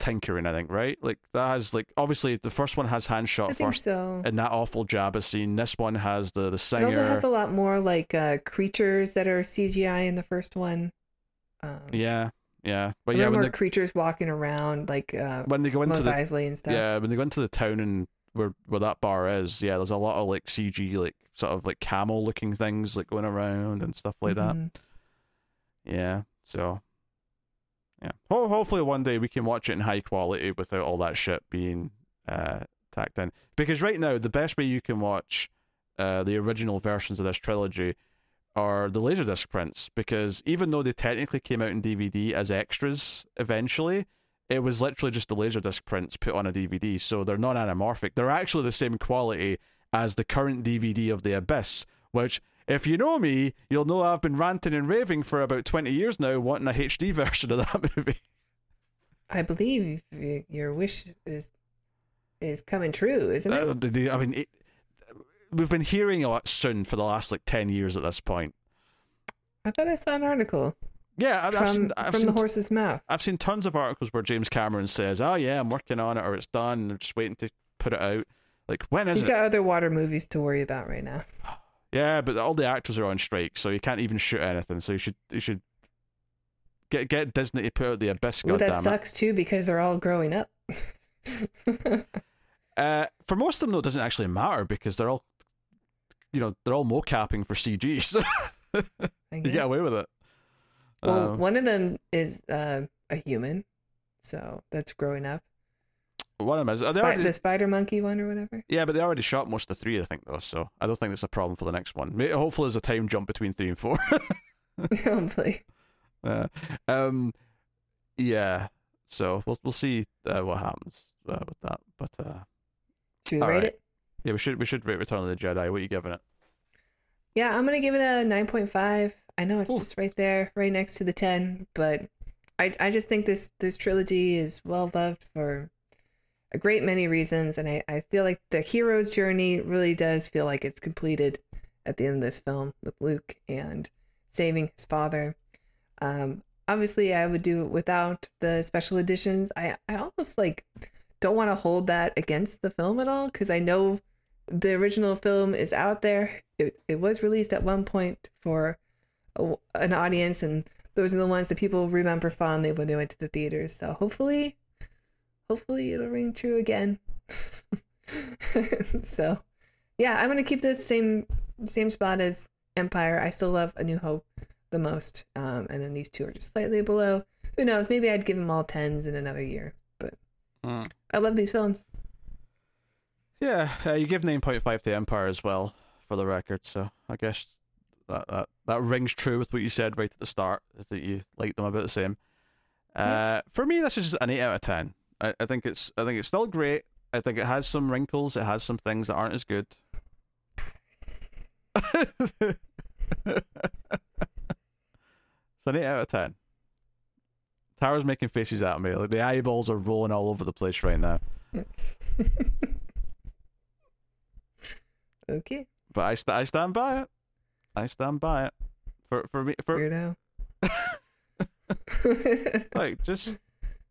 tinkering, I think, right? Like, that has, like, obviously the first one has Han shot first, so. And that awful Jabba scene. This one has the singer. It also has a lot more like creatures that are CGI in the first one. But there are more creatures walking around, like when they go into Mos Eisley and stuff. Yeah, when they go into the town and where that bar is, yeah, there's a lot of like CG, like sort of like camel looking things like going around and stuff like that. Yeah, so. Yeah. Hopefully one day we can watch it in high quality without all that shit being tacked in. Because right now, the best way you can watch the original versions of this trilogy are the Laserdisc prints, because even though they technically came out in DVD as extras eventually, it was literally just the Laserdisc prints put on a DVD, so they're not anamorphic. They're actually the same quality as the current DVD of The Abyss, which, if you know me, you'll know I've been ranting and raving for about 20 years now wanting a HD version of that movie. I believe your wish is coming true, isn't it? I mean, we've been hearing a lot soon for the last, 10 years at this point. I thought I saw an article. Yeah, I've seen the horse's mouth. I've seen tons of articles where James Cameron says, oh yeah, I'm working on it, or it's done, and they're just waiting to put it out. When is it? He's got other water movies to worry about right now. Yeah, but all the actors are on strike, so you can't even shoot anything. So you should get Disney to put out The Abyss. Well, that sucks too, because they're all growing up. For most of them, though, it doesn't actually matter, because they're all, they're all mocapping for CG. So you get away with it. Well, one of them is a human, so that's growing up. One of them is the spider monkey one or whatever. Yeah, but they already shot most of the three, I think, though. So I don't think that's a problem for the next one. Hopefully, there's a time jump between 3 and 4. Hopefully. Yeah. So we'll see what happens with that. But should we rate it? Yeah, we should rate Return of the Jedi. What are you giving it? Yeah, I'm gonna give it a 9.5. I know it's just right there, right next to the 10, but I just think this trilogy is well loved for a great many reasons, and I feel like the hero's journey really does feel like it's completed at the end of this film with Luke and saving his father. Obviously, I would do it without the special editions. I almost don't want to hold that against the film at all, because I know the original film is out there. It was released at one point for an audience, and those are the ones that people remember fondly when they went to the theaters. So hopefully it'll ring true again. So, yeah, I'm going to keep this same spot as Empire. I still love A New Hope the most. And then these two are just slightly below. Who knows? Maybe I'd give them all 10s in another year. But I love these films. Yeah, you give 9.5 to Empire as well, for the record. So I guess that rings true with what you said right at the start, is that you like them about the same. For me, this is just an 8 out of 10. I think it's still great. I think it has some wrinkles. It has some things that aren't as good. It's an 8 out of 10. Tara's making faces at me. The eyeballs are rolling all over the place right now. Okay. But I stand by it. I stand by it. For me, for weirdo. Just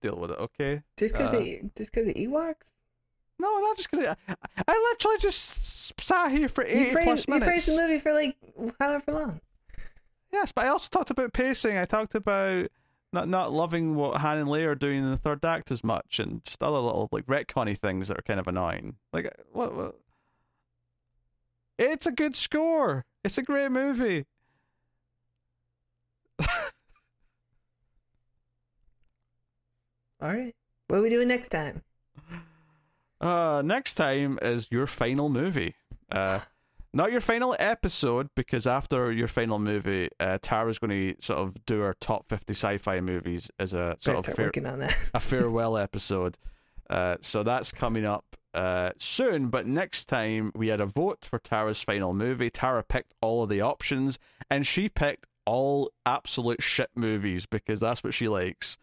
deal with it, okay? Just because of Ewoks? No, not just because. I literally just sat here for 80 plus minutes. You praised the movie for however long. Yes, but I also talked about pacing. I talked about not loving what Han and Leia are doing in the third act as much, and just other little retconny things that are kind of annoying. What? It's a good score. It's a great movie. All right. What are we doing next time? Next time is your final movie. Not your final episode, because after your final movie, Tara's going to sort of do her top 50 sci-fi movies as a a farewell episode. So that's coming up soon. But next time we had a vote for Tara's final movie. Tara picked all of the options, and she picked all absolute shit movies because that's what she likes.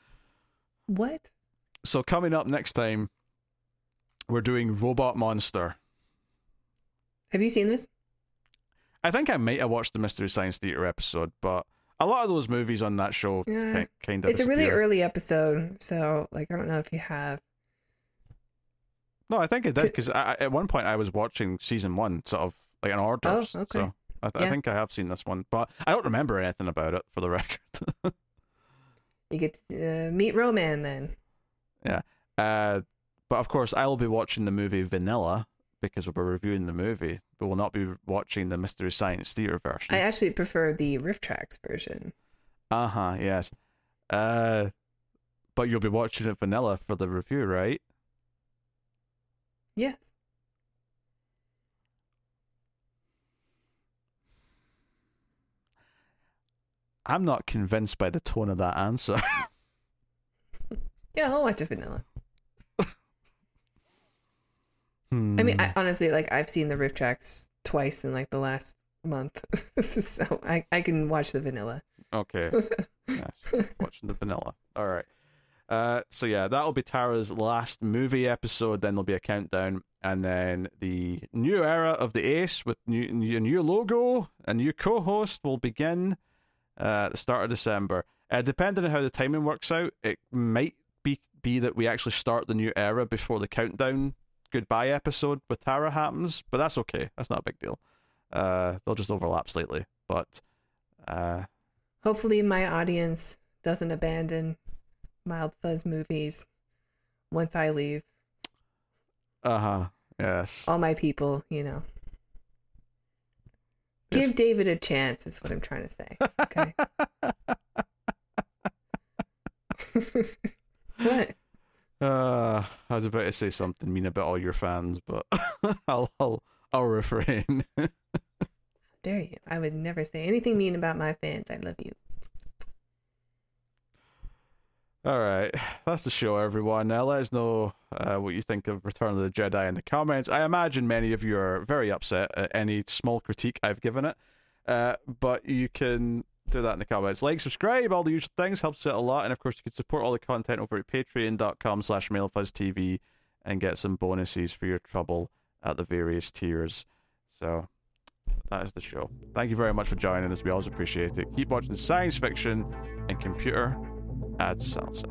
What? So coming up next time, we're doing Robot Monster. Have you seen this? I think I might have watched the Mystery Science Theater episode, but a lot of those movies on that show kind of it's disappear. A really early episode, so I don't know if you have. No, I think I did, because at one point I was watching season 1, sort of in order. Oh, okay. So I think I have seen this one, but I don't remember anything about it, for the record. You get to meet Roman then. Yeah. But of course, I will be watching the movie Vanilla, because we'll be reviewing the movie, but we'll not be watching the Mystery Science Theater version. I actually prefer the Riff Trax version. Yes. But you'll be watching it Vanilla for the review, right? Yes. I'm not convinced by the tone of that answer. Yeah, I'll watch a vanilla. I mean, honestly, like, I've seen the riff tracks twice in like the last month, so I can watch the vanilla. Okay. Nice. Watching the vanilla. All right. So yeah, that'll be Tara's last movie episode. Then there'll be a countdown, and then the new era of the Ace with new logo and new co-host will begin at the start of December. Depending on how the timing works out, it might be that we actually start the new era before the countdown goodbye episode with Tara happens, but that's okay. That's not a big deal. They'll just overlap slightly, but hopefully my audience doesn't abandon Mild Fuzz movies once I leave. Yes. All my people, you know. Yes. Give David a chance is what I'm trying to say. Okay. What? I was about to say something mean about all your fans, but I'll refrain. How dare you? I would never say anything mean about my fans. I love you. All right, that's the show, everyone. Now let us know what you think of Return of the Jedi in the comments. I imagine many of you are very upset at any small critique I've given it, but you can do that in the comments. Like, subscribe, all the usual things, helps out a lot. And of course, you can support all the content over at patreon.com/MailFuzzTV and get some bonuses for your trouble at the various tiers. So that is the show. Thank you very much for joining us. We always appreciate it. Keep watching science fiction and computer ad salsa.